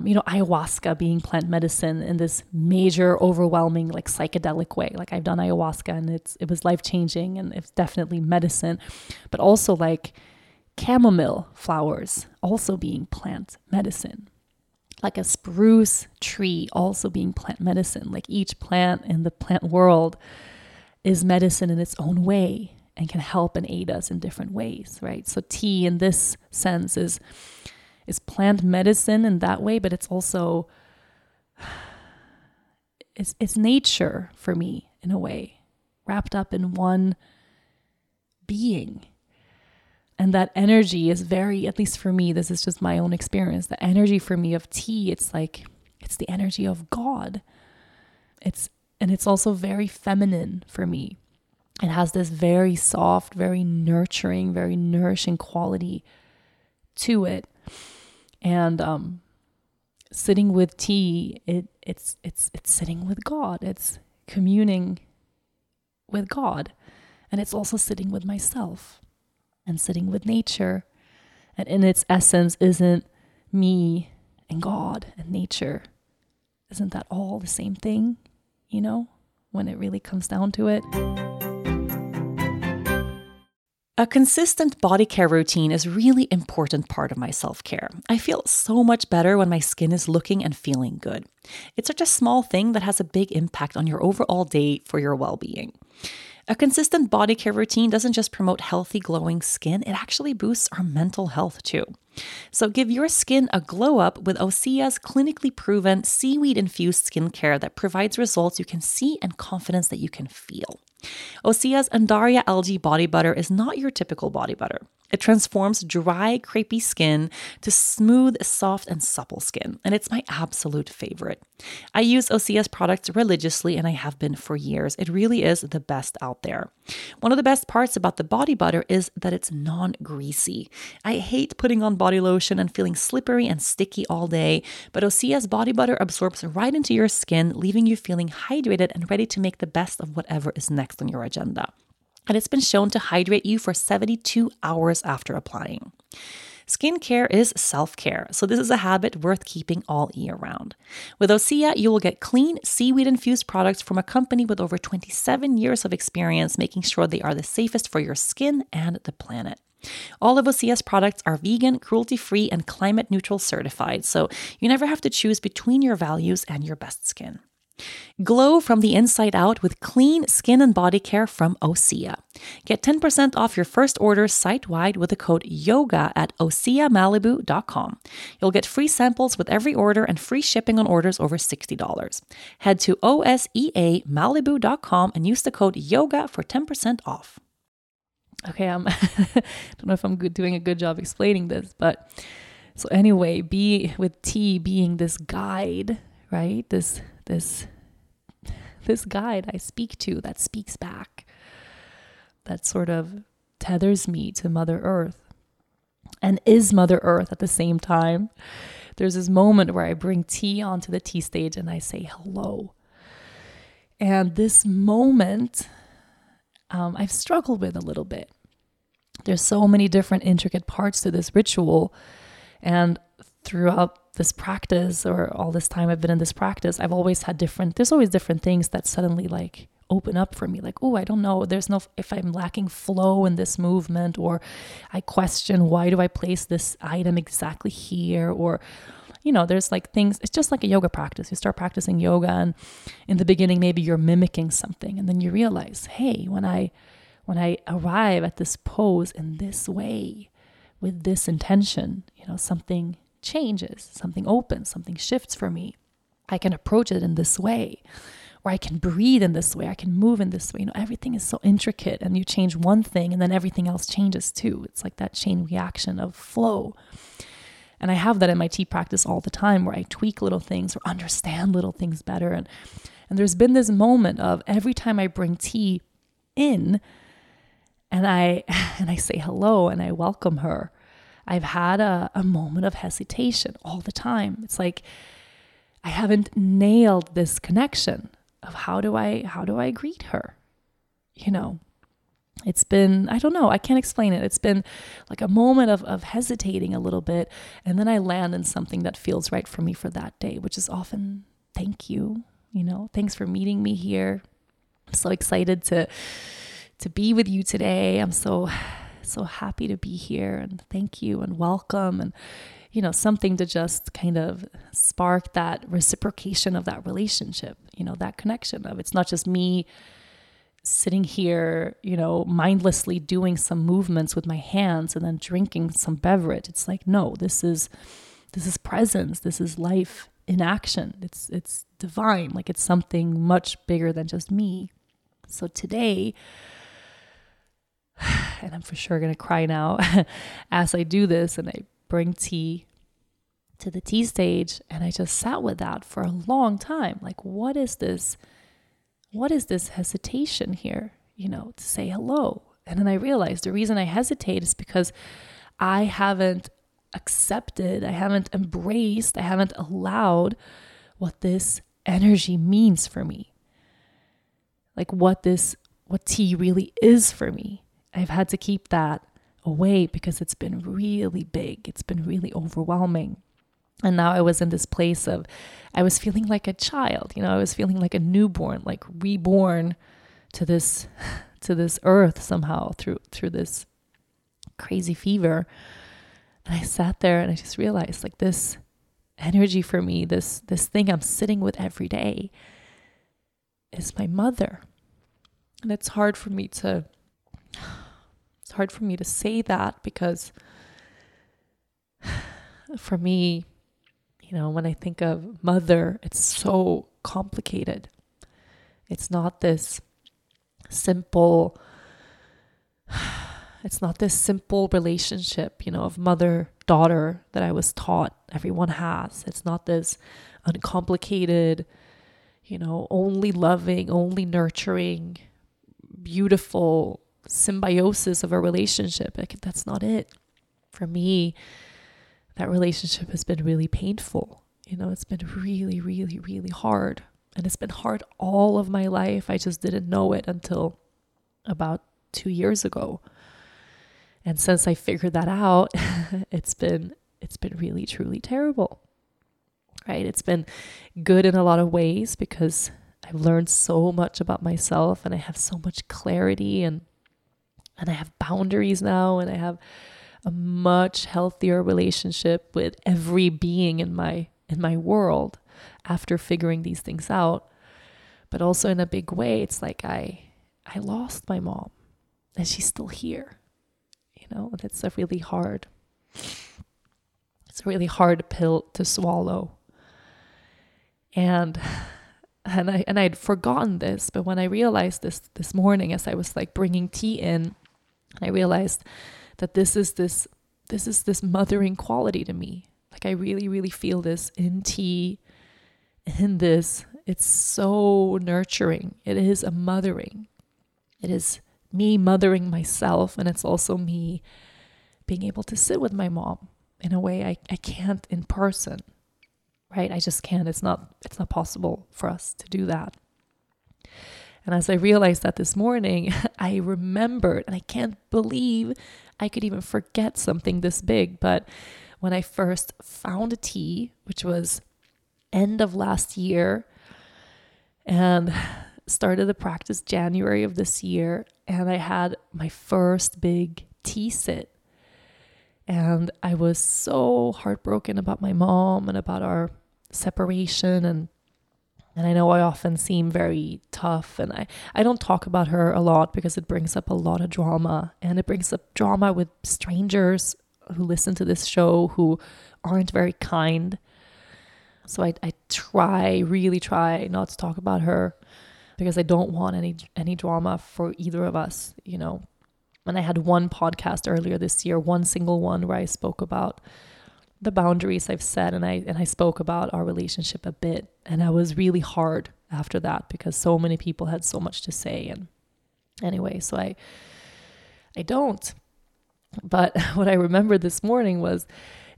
you know, ayahuasca being plant medicine in this major, overwhelming, like psychedelic way. Like I've done ayahuasca and it was life-changing and it's definitely medicine, but also like chamomile flowers also being plant medicine. like a spruce tree also being plant medicine. Like each plant in the plant world is medicine in its own way and can help and aid us in different ways, right? So tea in this sense is plant medicine in that way, but it's also, it's nature for me in a way, wrapped up in one being. And that energy is very, at least for me, this is just my own experience. The energy for me of tea, it's like, it's the energy of God. And it's also very feminine for me. It has this very soft, very nurturing, very nourishing quality to it. And sitting with tea, it's sitting with God. It's communing with God. And it's also sitting with myself and sitting with nature. And in its essence, isn't me and God and nature, isn't that all the same thing, you know, when it really comes down to it? A consistent body care routine is a really important part of my self-care. I feel so much better when my skin is looking and feeling good. It's such a small thing that has a big impact on your overall day for your well-being. A consistent body care routine doesn't just promote healthy, glowing skin, it actually boosts our mental health too. So give your skin a glow-up with Osea's clinically proven seaweed-infused skincare that provides results you can see and confidence that you can feel. Osea's Andaria Algae Body Butter is not your typical body butter. It transforms dry, crepey skin to smooth, soft, and supple skin, and it's my absolute favorite. I use Osea's products religiously, and I have been for years. It really is the best out there. One of the best parts about the body butter is that it's non-greasy. I hate putting on body lotion and feeling slippery and sticky all day, but Osea's body butter absorbs right into your skin, leaving you feeling hydrated and ready to make the best of whatever is next on your agenda. And it's been shown to hydrate you for 72 hours after applying. Skincare is self-care, so this is a habit worth keeping all year round. With Osea, you will get clean, seaweed-infused products from a company with over 27 years of experience, making sure they are the safest for your skin and the planet. All of Osea's products are vegan, cruelty-free, and climate-neutral certified, so you never have to choose between your values and your best skin. Glow from the inside out with clean skin and body care from Osea. Get 10% off your first order site-wide with the code YOGA at oseamalibu.com. You'll get free samples with every order and free shipping on orders over $60. Head to oseamalibu.com and use the code YOGA for 10% off. Okay, I don't know if I'm doing a good job explaining this, but so anyway, with tea being this guide, right? This guide I speak to that speaks back, that sort of tethers me to Mother Earth and is Mother Earth at the same time. There's this moment where I bring tea onto the tea stage and I say hello. And this moment I've struggled with a little bit. There's so many different intricate parts to this ritual, and throughout this practice, or all this time I've been in this practice, I've always had there's always different things that suddenly like open up for me. Like, oh, I don't know. There's no, if I'm lacking flow in this movement, or I question, why do I place this item exactly here? Or, you know, there's like things, it's just like a yoga practice. You start practicing yoga and in the beginning, maybe you're mimicking something. And then you realize, hey, when I arrive at this pose in this way, with this intention, you know, something changes, something opens, something shifts for me. I can approach it in this way, or I can breathe in this way, I can move in this way. You know, everything is so intricate, and you change one thing and then everything else changes too. It's like that chain reaction of flow. And I have that in my tea practice all the time, where I tweak little things or understand little things better. And there's been this moment of every time I bring tea in and I say hello and I welcome her, I've had a moment of hesitation all the time. It's like I haven't nailed this connection of how do I greet her? You know, it's been, I don't know, I can't explain it. It's been like a moment of hesitating a little bit, and then I land in something that feels right for me for that day, which is often thank you, you know, thanks for meeting me here. I'm so excited to be with you today. I'm so happy to be here, and thank you and welcome. And you know, something to just kind of spark that reciprocation of that relationship, you know, that connection of, it's not just me sitting here, you know, mindlessly doing some movements with my hands and then drinking some beverage. It's like, no, this is presence. This is life in action. It's divine. Like, it's something much bigger than just me. So today, and I'm for sure going to cry now as I do this, and I bring tea to the tea stage, and I just sat with that for a long time. Like, what is this? What is this hesitation here, you know, to say hello? And then I realized the reason I hesitate is because I haven't accepted, I haven't embraced, I haven't allowed what this energy means for me. Like what tea really is for me. I've had to keep that away because it's been really big. It's been really overwhelming. And now I was in this place of, I was feeling like a child, you know, I was feeling like a newborn, like reborn to this earth somehow through this crazy fever. And I sat there and I just realized, like, this energy for me, this thing I'm sitting with every day is my mother. And it's hard for me to say that, because for me, you know, when I think of mother, it's so complicated. It's not this simple relationship, you know, of mother-daughter that I was taught everyone has. It's not this uncomplicated, you know, only loving, only nurturing, beautiful symbiosis of a relationship. Like, that's not it. For me, that relationship has been really painful. You know, it's been really, really, really hard. And it's been hard all of my life. I just didn't know it until about 2 years ago. And since I figured that out, it's been really, truly terrible, right? It's been good in a lot of ways because I've learned so much about myself and I have so much clarity and I have boundaries now, and I have a much healthier relationship with every being in my world after figuring these things out. But also in a big way, it's like I lost my mom and she's still here. You know, and it's a really hard pill to swallow. And I'd forgotten this, but when I realized this morning, as I was like bringing tea in, I realized that this is this mothering quality to me. Like, I really, really feel this in tea, in this. It's so nurturing. It is a mothering. It is me mothering myself. And it's also me being able to sit with my mom in a way I can't in person, right? I just can't. It's not possible for us to do that. And as I realized that this morning, I remembered, and I can't believe I could even forget something this big. But when I first found a tea, which was end of last year, and started the practice January of this year, and I had my first big tea sit. And I was so heartbroken about my mom and about our separation, and I know I often seem very tough, and I don't talk about her a lot because it brings up a lot of drama, and it brings up drama with strangers who listen to this show who aren't very kind. So I really try not to talk about her because I don't want any drama for either of us, you know. And I had one podcast earlier this year, one single one, where I spoke about the boundaries I've set, and I spoke about our relationship a bit. And I was really hard after that because so many people had so much to say. And anyway, so I don't. But what I remembered this morning was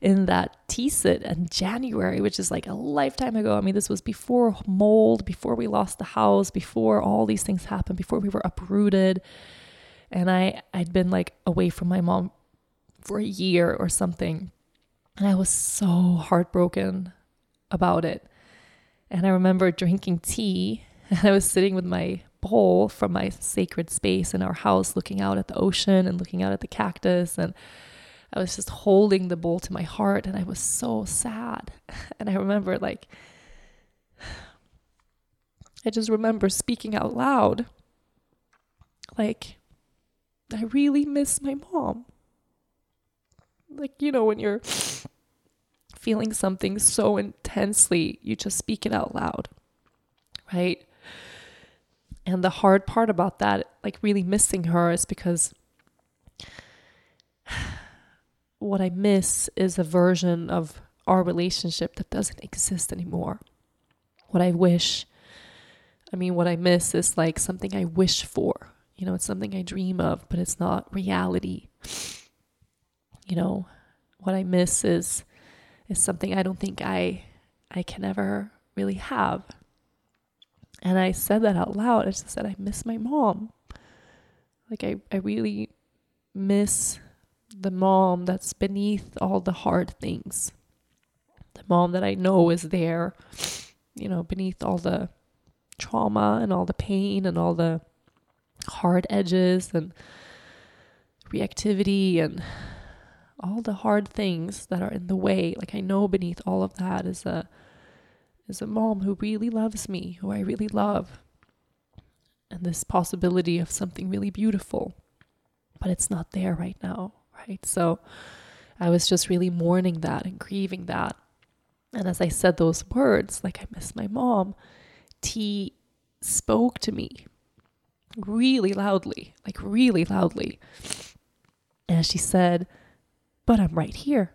in that tea sit in January, which is like a lifetime ago. I mean, this was before mold, before we lost the house, before all these things happened, before we were uprooted. And I'd been like away from my mom for a year or something. And I was so heartbroken about it. And I remember drinking tea, and I was sitting with my bowl from my sacred space in our house, looking out at the ocean and looking out at the cactus. And I was just holding the bowl to my heart, and I was so sad. And I remember, like, I just remember speaking out loud, like, I really miss my mom. Like, you know, when you're feeling something so intensely, you just speak it out loud, right? And the hard part about that, like really missing her, is because what I miss is a version of our relationship that doesn't exist anymore. What I wish, I mean, what I miss is like something I wish for, you know, it's something I dream of, but it's not reality. You know, what I miss is something I don't think I can ever really have. And I said that out loud. I just said, I miss my mom. Like, I really miss the mom that's beneath all the hard things. The mom that I know is there, you know, beneath all the trauma and all the pain and all the hard edges and reactivity and all the hard things that are in the way. Like, I know beneath all of that is a mom who really loves me, who I really love, and this possibility of something really beautiful, but it's not there right now, right? So I was just really mourning that and grieving that. And as I said those words, like, I miss my mom, T spoke to me really loudly. And she said, but I'm right here.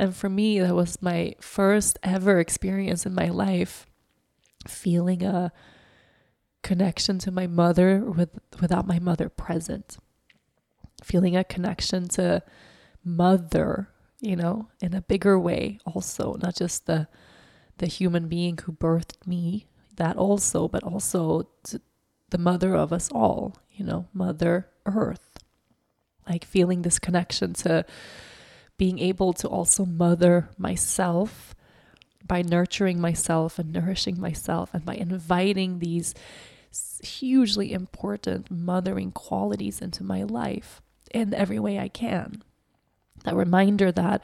And for me, that was my first ever experience in my life, feeling a connection to my mother without my mother present, feeling a connection to mother, you know, in a bigger way also, not just the human being who birthed me, that also, but also to the mother of us all, you know, Mother Earth, like feeling this connection to being able to also mother myself by nurturing myself and nourishing myself and by inviting these hugely important mothering qualities into my life in every way I can. That reminder that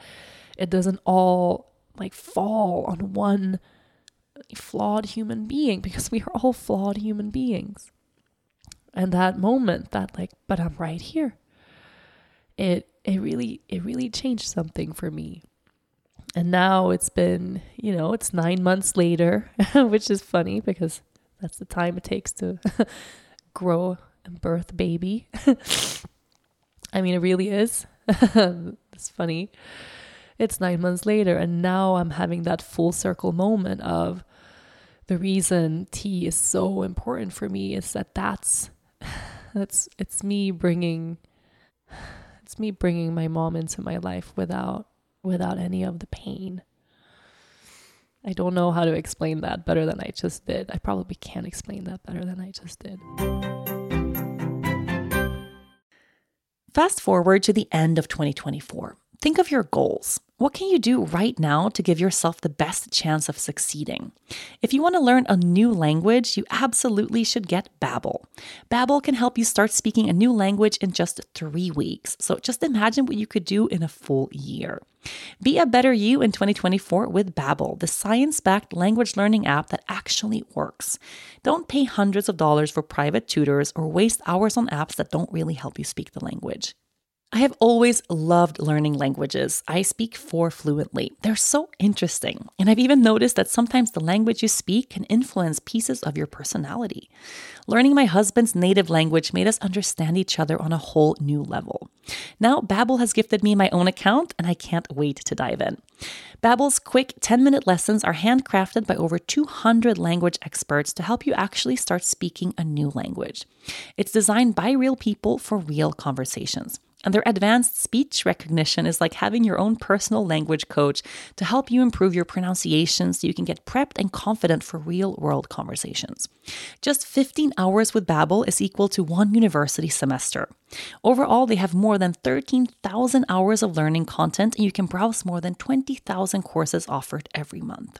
it doesn't all like fall on one flawed human being, because we are all flawed human beings. And that moment that, like, but I'm right here, It really changed something for me. And now it's been, you know, it's 9 months later, which is funny because that's the time it takes to grow and birth a baby. I mean, it really is. It's funny. It's 9 months later, and now I'm having that full circle moment of the reason tea is so important for me is that it's me bringing my mom into my life without any of the pain. I don't know how to explain that better than I just did. I probably can't explain that better than I just did. Fast forward to the end of 2024. Think of your goals. What can you do right now to give yourself the best chance of succeeding? If you want to learn a new language, you absolutely should get Babbel. Babbel can help you start speaking a new language in just 3 weeks. So just imagine what you could do in a full year. Be a better you in 2024 with Babbel, the science-backed language learning app that actually works. Don't pay hundreds of dollars for private tutors or waste hours on apps that don't really help you speak the language. I have always loved learning languages. I speak 4 fluently. They're so interesting. And I've even noticed that sometimes the language you speak can influence pieces of your personality. Learning my husband's native language made us understand each other on a whole new level. Now Babbel has gifted me my own account, and I can't wait to dive in. Babbel's quick 10-minute lessons are handcrafted by over 200 language experts to help you actually start speaking a new language. It's designed by real people for real conversations. And their advanced speech recognition is like having your own personal language coach to help you improve your pronunciation so you can get prepped and confident for real-world conversations. Just 15 hours with Babbel is equal to 1 university semester. Overall, they have more than 13,000 hours of learning content, and you can browse more than 20,000 courses offered every month.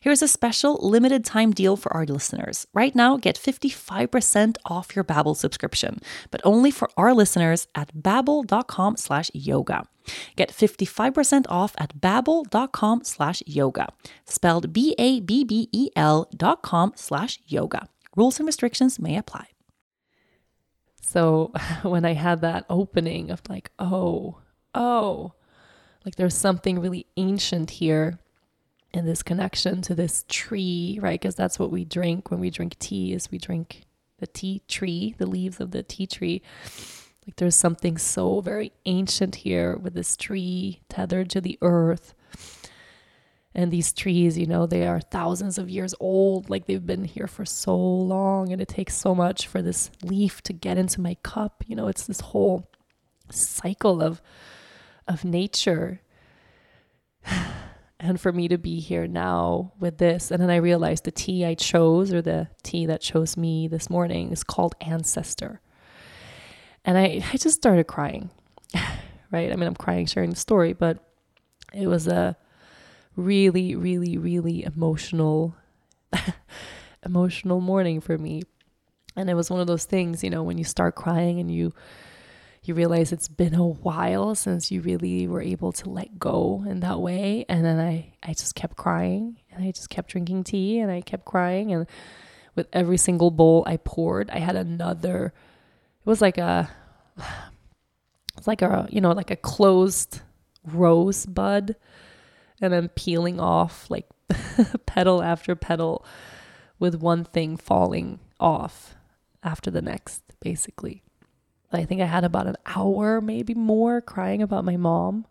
Here's a special limited time deal for our listeners. Right now, get 55% off your Babbel subscription, but only for our listeners at babbel.com/yoga. Get 55% off at babbel.com/yoga, spelled babbel.com/yoga. Rules and restrictions may apply. So when I had that opening of like, like there's something really ancient here in this connection to this tree, right? Because that's what we drink when we drink tea, is we drink the tea tree, the leaves of the tea tree. Like there's something so very ancient here with this tree tethered to the earth. And these trees, you know, they are thousands of years old. Like they've been here for so long, and it takes so much for this leaf to get into my cup. You know, it's this whole cycle of nature. And for me to be here now with this. And then I realized the tea I chose, or the tea that chose me this morning, is called Ancestor. And I just started crying, right? I mean, I'm crying sharing the story, but it was a really, really, really emotional morning for me. And it was one of those things, you know, when you start crying and you realize it's been a while since you really were able to let go in that way. And then I just kept crying, and I just kept drinking tea, and I kept crying. And with every single bowl I poured, I had another, it was like a closed rose bud. And then peeling off like petal after petal, with one thing falling off after the next, basically. I think I had about an hour, maybe more, crying about my mom,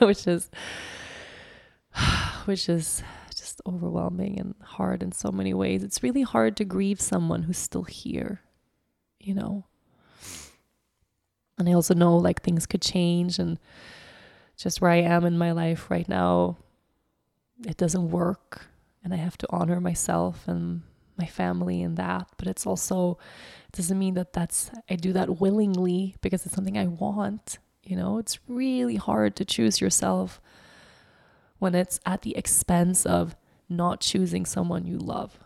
which is just overwhelming and hard in so many ways. It's really hard to grieve someone who's still here, you know. And I also know like things could change, and just where I am in my life right now, it doesn't work, and I have to honor myself and my family and that. But it's also, it doesn't mean that I do that willingly, because it's something I want, you know. It's really hard to choose yourself when it's at the expense of not choosing someone you love,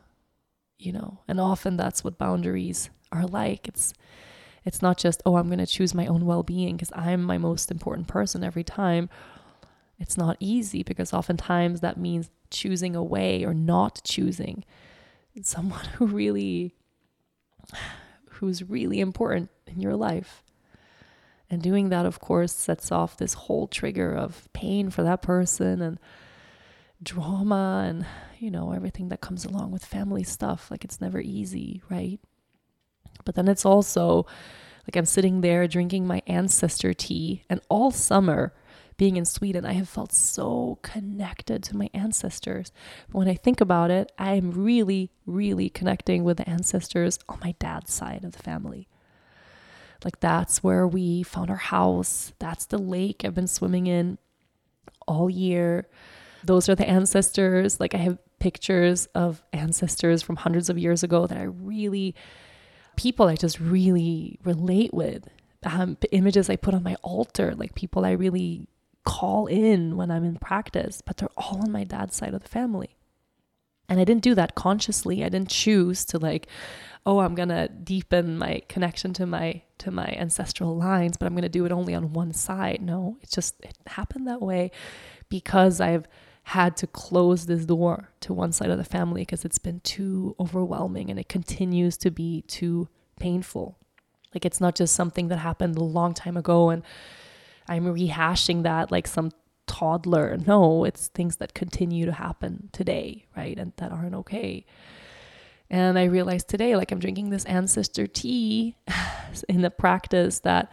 you know. And often that's what boundaries are like. It's not just, I'm going to choose my own well-being because I'm my most important person every time. It's not easy, because oftentimes that means choosing away or not choosing someone who's really important in your life. And doing that, of course, sets off this whole trigger of pain for that person and drama and, you know, everything that comes along with family stuff. Like it's never easy, right? But then it's also like I'm sitting there drinking my ancestor tea, and all summer being in Sweden, I have felt so connected to my ancestors. But when I think about it, I am really, really connecting with the ancestors on my dad's side of the family. Like that's where we found our house. That's the lake I've been swimming in all year. Those are the ancestors. Like I have pictures of ancestors from hundreds of years ago that people I just really relate with, images I put on my altar, like people I really call in when I'm in practice, but they're all on my dad's side of the family. And I didn't do that consciously. I didn't choose to like, I'm going to deepen my connection to my ancestral lines, but I'm going to do it only on one side. No, it happened that way because I've had to close this door to one side of the family because it's been too overwhelming, and it continues to be too painful. Like it's not just something that happened a long time ago and I'm rehashing that like some toddler. No, it's things that continue to happen today, right? And that aren't okay. And I realized today, like I'm drinking this ancestor tea in a practice that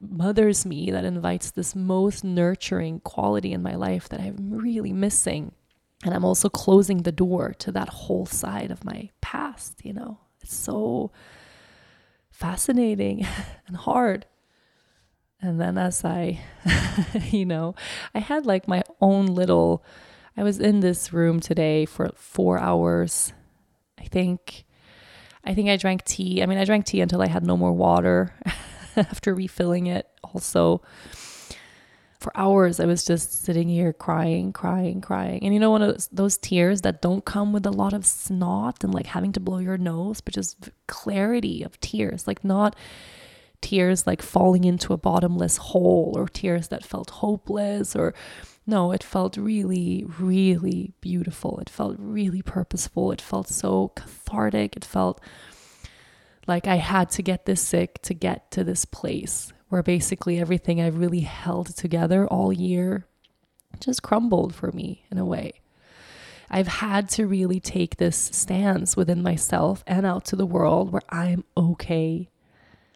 mothers me, that invites this most nurturing quality in my life that I'm really missing. And I'm also closing the door to that whole side of my past, you know. It's so fascinating and hard. And then as I, you know, I had like my own little, I was in this room today for 4 hours, I think. I think I drank tea. I mean, I drank tea until I had no more water. After refilling it also. for hours I was just sitting here crying. And you know, one of those tears that don't come with a lot of snot and like having to blow your nose, but just clarity of tears, like not tears like falling into a bottomless hole or tears that felt hopeless or no, it felt really, really beautiful. It felt really purposeful. It felt so cathartic. It felt like I had to get this sick to get to this place where basically everything I really held together all year just crumbled for me in a way. I've had to really take this stance within myself and out to the world where I'm okay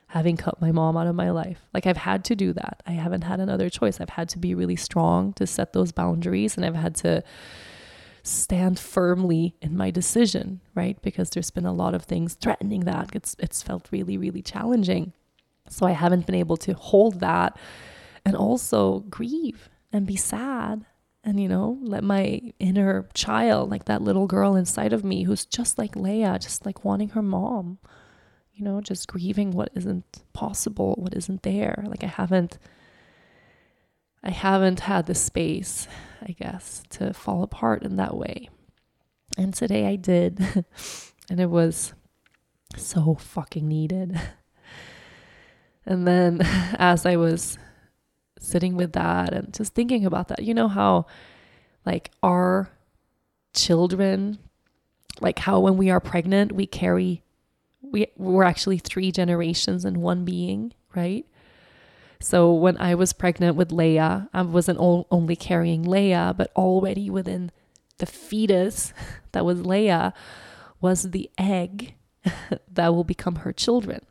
having cut my mom out of my life. Like I've had to do that. I haven't had another choice. I've had to be really strong to set those boundaries, and I've had to stand firmly in my decision, right? Because there's been a lot of things threatening that. It's felt really, really challenging. So I haven't been able to hold that and also grieve and be sad and, you know, let my inner child, like that little girl inside of me who's just like Leia, just like wanting her mom, you know, just grieving what isn't possible, what isn't there. Like I haven't had the space, I guess, to fall apart in that way. And today I did. And it was so fucking needed. And then as I was sitting with that and just thinking about that, you know how like our children, like how when we are pregnant, we carry, we're actually 3 generations in one being, right? So when I was pregnant with Leia, I wasn't only carrying Leia, but already within the fetus that was Leia was the egg that will become her children,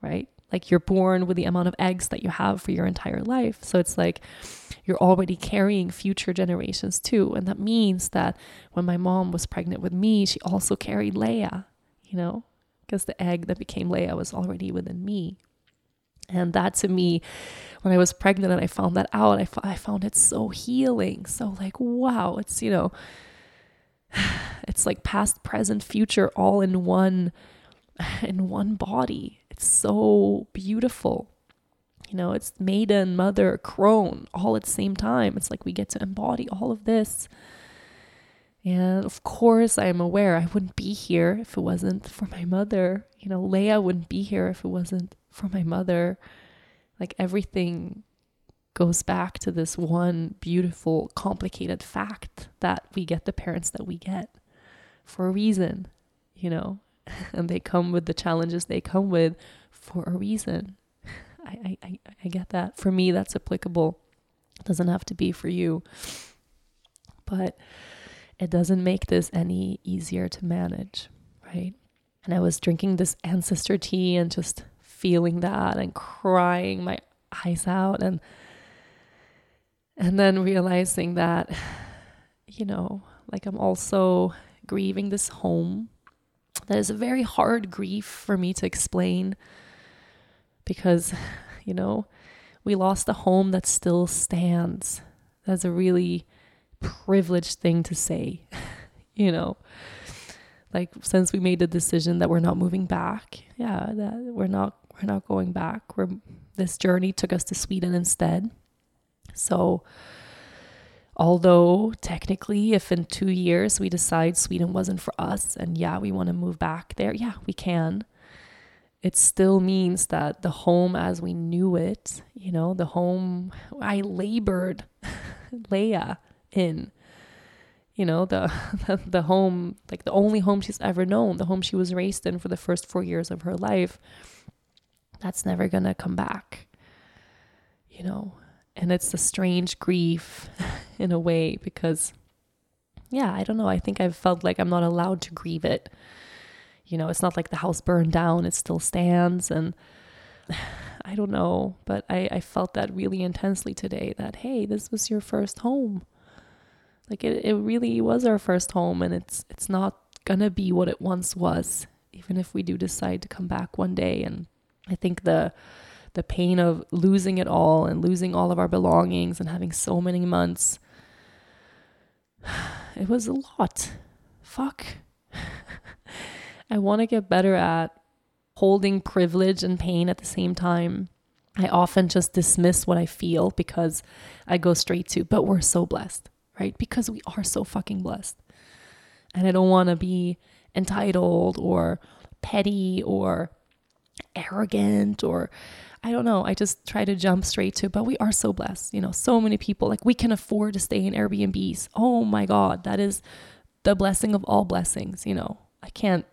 right? Like you're born with the amount of eggs that you have for your entire life. So it's like you're already carrying future generations too. And that means that when my mom was pregnant with me, she also carried Leia, you know, because the egg that became Leia was already within me. And that to me, when I was pregnant and I found that out, I found it so healing. So like, wow, it's, you know, it's like past, present, future, all in one body. It's so beautiful. You know, it's maiden, mother, crone, all at the same time. It's like we get to embody all of this. And of course, I am aware I wouldn't be here if it wasn't for my mother. You know, Leia wouldn't be here if it wasn't for my mother. Like everything goes back to this one beautiful, complicated fact that we get the parents that we get for a reason, you know, and they come with the challenges they come with for a reason. I get that. For me, that's applicable. It doesn't have to be for you, but it doesn't make this any easier to manage, right? And I was drinking this ancestor tea and just feeling that and crying my eyes out and then realizing that, you know, like I'm also grieving this home. That is a very hard grief for me to explain because, you know, we lost a home that still stands. That's a really privileged thing to say, you know, like since we made the decision that we're not moving back, yeah, that we're not going back. This journey took us to Sweden instead. So although technically if in 2 years we decide Sweden wasn't for us and yeah, we want to move back there, yeah, we can. It still means that the home as we knew it, you know, the home I labored Leia in, you know, the home, like the only home she's ever known, the home she was raised in for the first 4 years of her life, that's never gonna come back, you know. And it's a strange grief in a way because, yeah, I don't know. I think I've felt like I'm not allowed to grieve it. You know, it's not like the house burned down. It still stands. And I don't know, but I felt that really intensely today that, hey, this was your first home. Like it really was our first home, and it's not gonna be what it once was, even if we do decide to come back one day. And I think the pain of losing it all and losing all of our belongings and having so many months. It was a lot. Fuck. I want to get better at holding privilege and pain at the same time. I often just dismiss what I feel because I go straight to, but we're so blessed, right? Because we are so fucking blessed. And I don't want to be entitled or petty or arrogant or I don't know. I just try to jump straight to, but we are so blessed. You know, so many people, like, we can afford to stay in Airbnbs. Oh my God, that is the blessing of all blessings. You know, I can't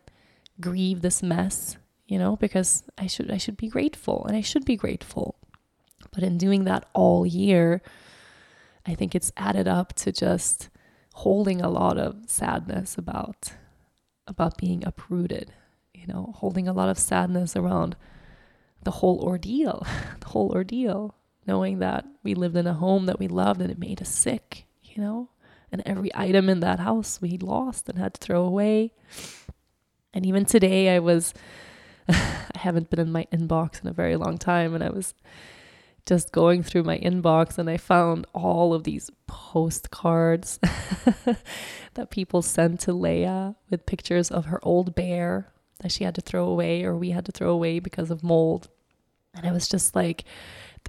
grieve this mess, you know, because I should be grateful, and I should be grateful. But in doing that all year, I think it's added up to just holding a lot of sadness about being uprooted, you know, holding a lot of sadness around the whole ordeal, knowing that we lived in a home that we loved and it made us sick, you know, and every item in that house we lost and had to throw away. And even today I haven't been in my inbox in a very long time, and I was just going through my inbox and I found all of these postcards that people sent to Leia with pictures of her old bear that she had to throw away, or we had to throw away because of mold. And I was just like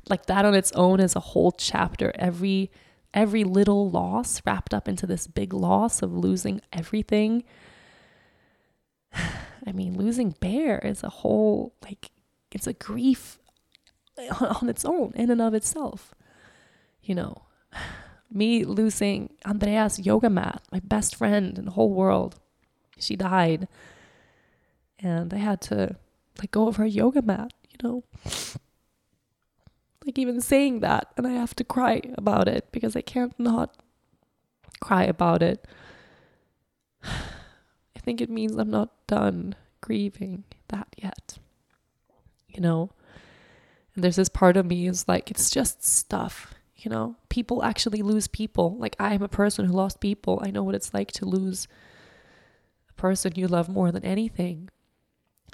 that on its own is a whole chapter. Every little loss wrapped up into this big loss of losing everything. I mean, losing bear is a whole, like, it's a grief on its own, in and of itself. You know, me losing Andrea's yoga mat, my best friend in the whole world, she died, and I had to let go of her yoga mat, you know, like, even saying that, and I have to cry about it because I can't not cry about it. I think it means I'm not done grieving that yet, you know. And there's this part of me is like, it's just stuff, you know. People actually lose people. Like, I am a person who lost people. I know what it's like to lose a person you love more than anything.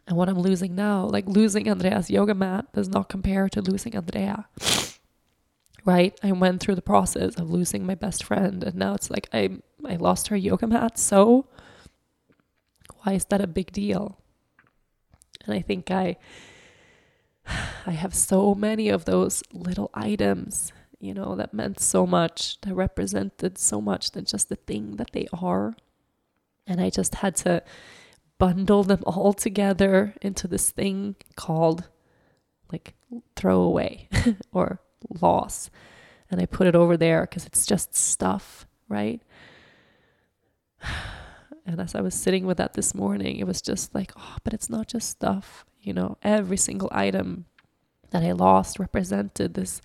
And what I'm losing now, like losing Andrea's yoga mat, does not compare to losing Andrea, right? I went through the process of losing my best friend, and now it's like I lost her yoga mat. So why is that a big deal? And I think I have so many of those little items, you know, that meant so much, that represented so much than just the thing that they are. And I just had to bundle them all together into this thing called, like, throwaway or loss. And I put it over there because it's just stuff, right? And as I was sitting with that this morning, it was just like, oh, but it's not just stuff. You know, every single item that I lost represented this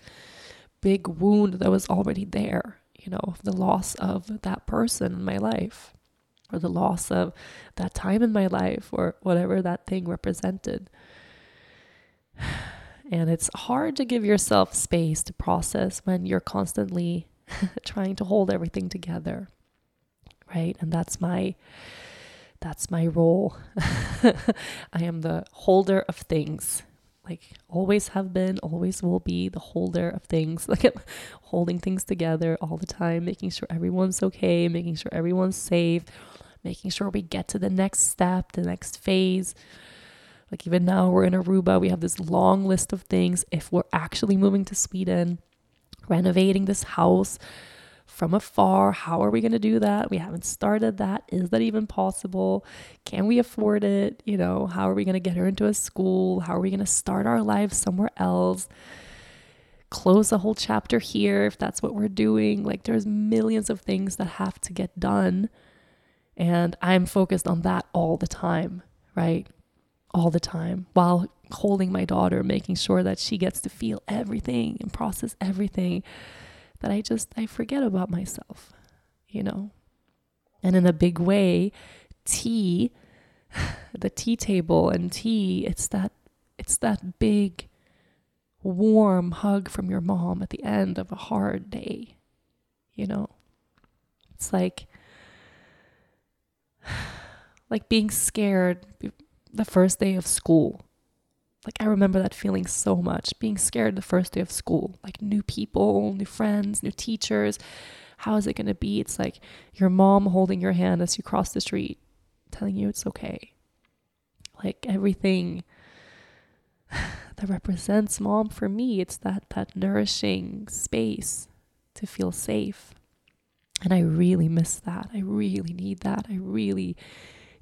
big wound that was already there, you know, of the loss of that person in my life, or the loss of that time in my life, or whatever that thing represented. And it's hard to give yourself space to process when you're constantly trying to hold everything together, right? And that's my role. I am the holder of things, like, always have been, always will be the holder of things. Like, I'm holding things together all the time, making sure everyone's okay, making sure everyone's safe, making sure we get to the next step, the next phase. Like, even now we're in Aruba, we have this long list of things. If we're actually moving to Sweden, renovating this house from afar, how are we going to do that? We haven't started that. Is that even possible? Can we afford it? You know, how are we going to get her into a school? How are we going to start our lives somewhere else? Close a whole chapter here if that's what we're doing. Like, there's millions of things that have to get done, and I'm focused on that all the time, right? All the time, while holding my daughter, making sure that she gets to feel everything and process everything. That I forget about myself, you know. And in a big way, tea, the tea table and tea, it's that big warm hug from your mom at the end of a hard day, you know. It's like being scared the first day of school. Like, I remember that feeling so much, being scared the first day of school, like, new people, new friends, new teachers. How is it going to be? It's like your mom holding your hand as you cross the street, telling you it's okay. Like, everything that represents mom for me. It's that nourishing space to feel safe. And I really miss that. I really need that. I really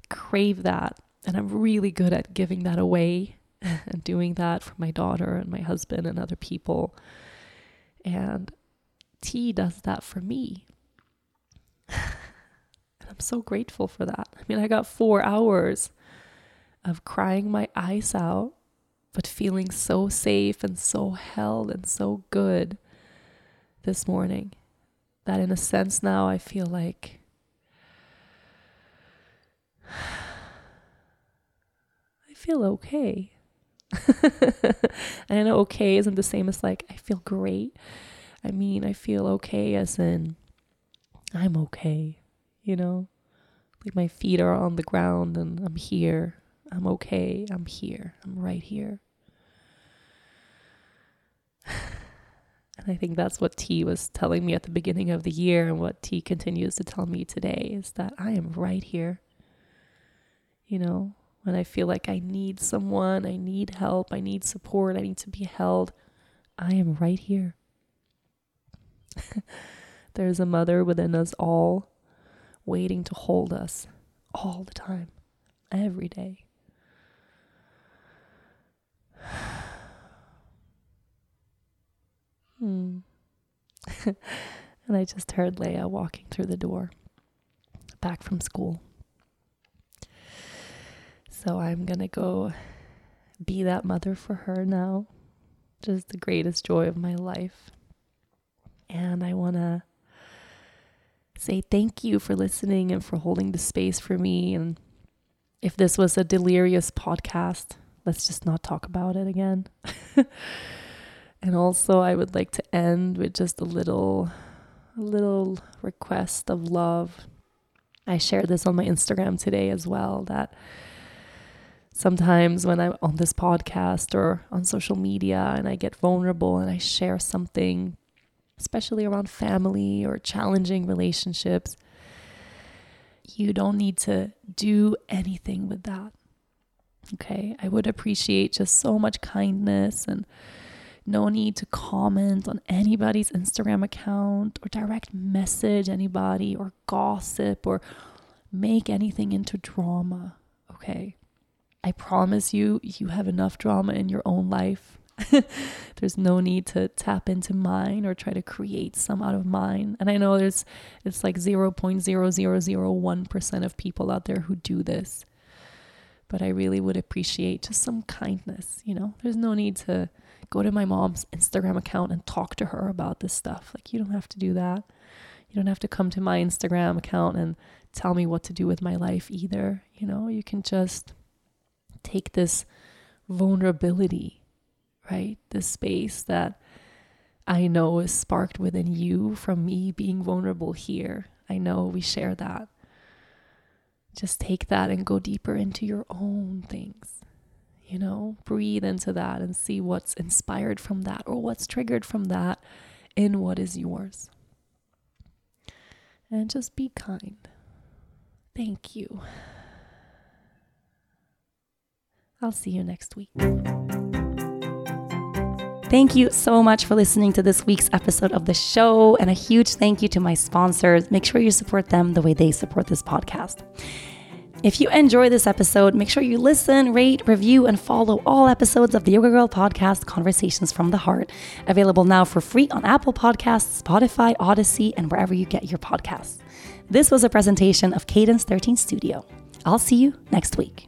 crave that. And I'm really good at giving that away and doing that for my daughter and my husband and other people. And tea does that for me. And I'm so grateful for that. I mean, I got 4 hours of crying my eyes out, but feeling so safe and so held and so good this morning that in a sense now I feel like I feel okay. And I know okay isn't the same as like I feel great. I mean, I feel okay as in I'm okay, you know? Like my feet are on the ground and I'm here. I'm okay. I'm here. I'm right here. And I think that's what T was telling me at the beginning of the year, and what T continues to tell me today is that I am right here. You know, when I feel like I need someone, I need help, I need support, I need to be held, I am right here. There's a mother within us all waiting to hold us all the time, every day. And I just heard Leia walking through the door back from school. So I'm going to go be that mother for her now. Just the greatest joy of my life. And I want to say thank you for listening and for holding the space for me. And if this was a delirious podcast, let's just not talk about it again. And also, I would like to end with just a little request of love. I shared this on my Instagram today as well, that sometimes when I'm on this podcast or on social media and I get vulnerable and I share something, especially around family or challenging relationships, you don't need to do anything with that. Okay? I would appreciate just so much kindness and no need to comment on anybody's Instagram account or direct message anybody or gossip or make anything into drama, okay? I promise you have enough drama in your own life. There's no need to tap into mine or try to create some out of mine. And I know it's like 0.0001% of people out there who do this. But I really would appreciate just some kindness, you know? There's no need to go to my mom's Instagram account and talk to her about this stuff. Like, you don't have to do that. You don't have to come to my Instagram account and tell me what to do with my life either. You know, you can just take this vulnerability, right? This space that I know is sparked within you from me being vulnerable here. I know we share that. Just take that and go deeper into your own things. You know, breathe into that and see what's inspired from that or what's triggered from that in what is yours. And just be kind. Thank you. I'll see you next week. Thank you so much for listening to this week's episode of the show, and a huge thank you to my sponsors. Make sure you support them the way they support this podcast. If you enjoy this episode, make sure you listen, rate, review, and follow all episodes of the Yoga Girl podcast, Conversations from the Heart, available now for free on Apple Podcasts, Spotify, Odyssey, and wherever you get your podcasts. This was a presentation of Cadence 13 Studio. I'll see you next week.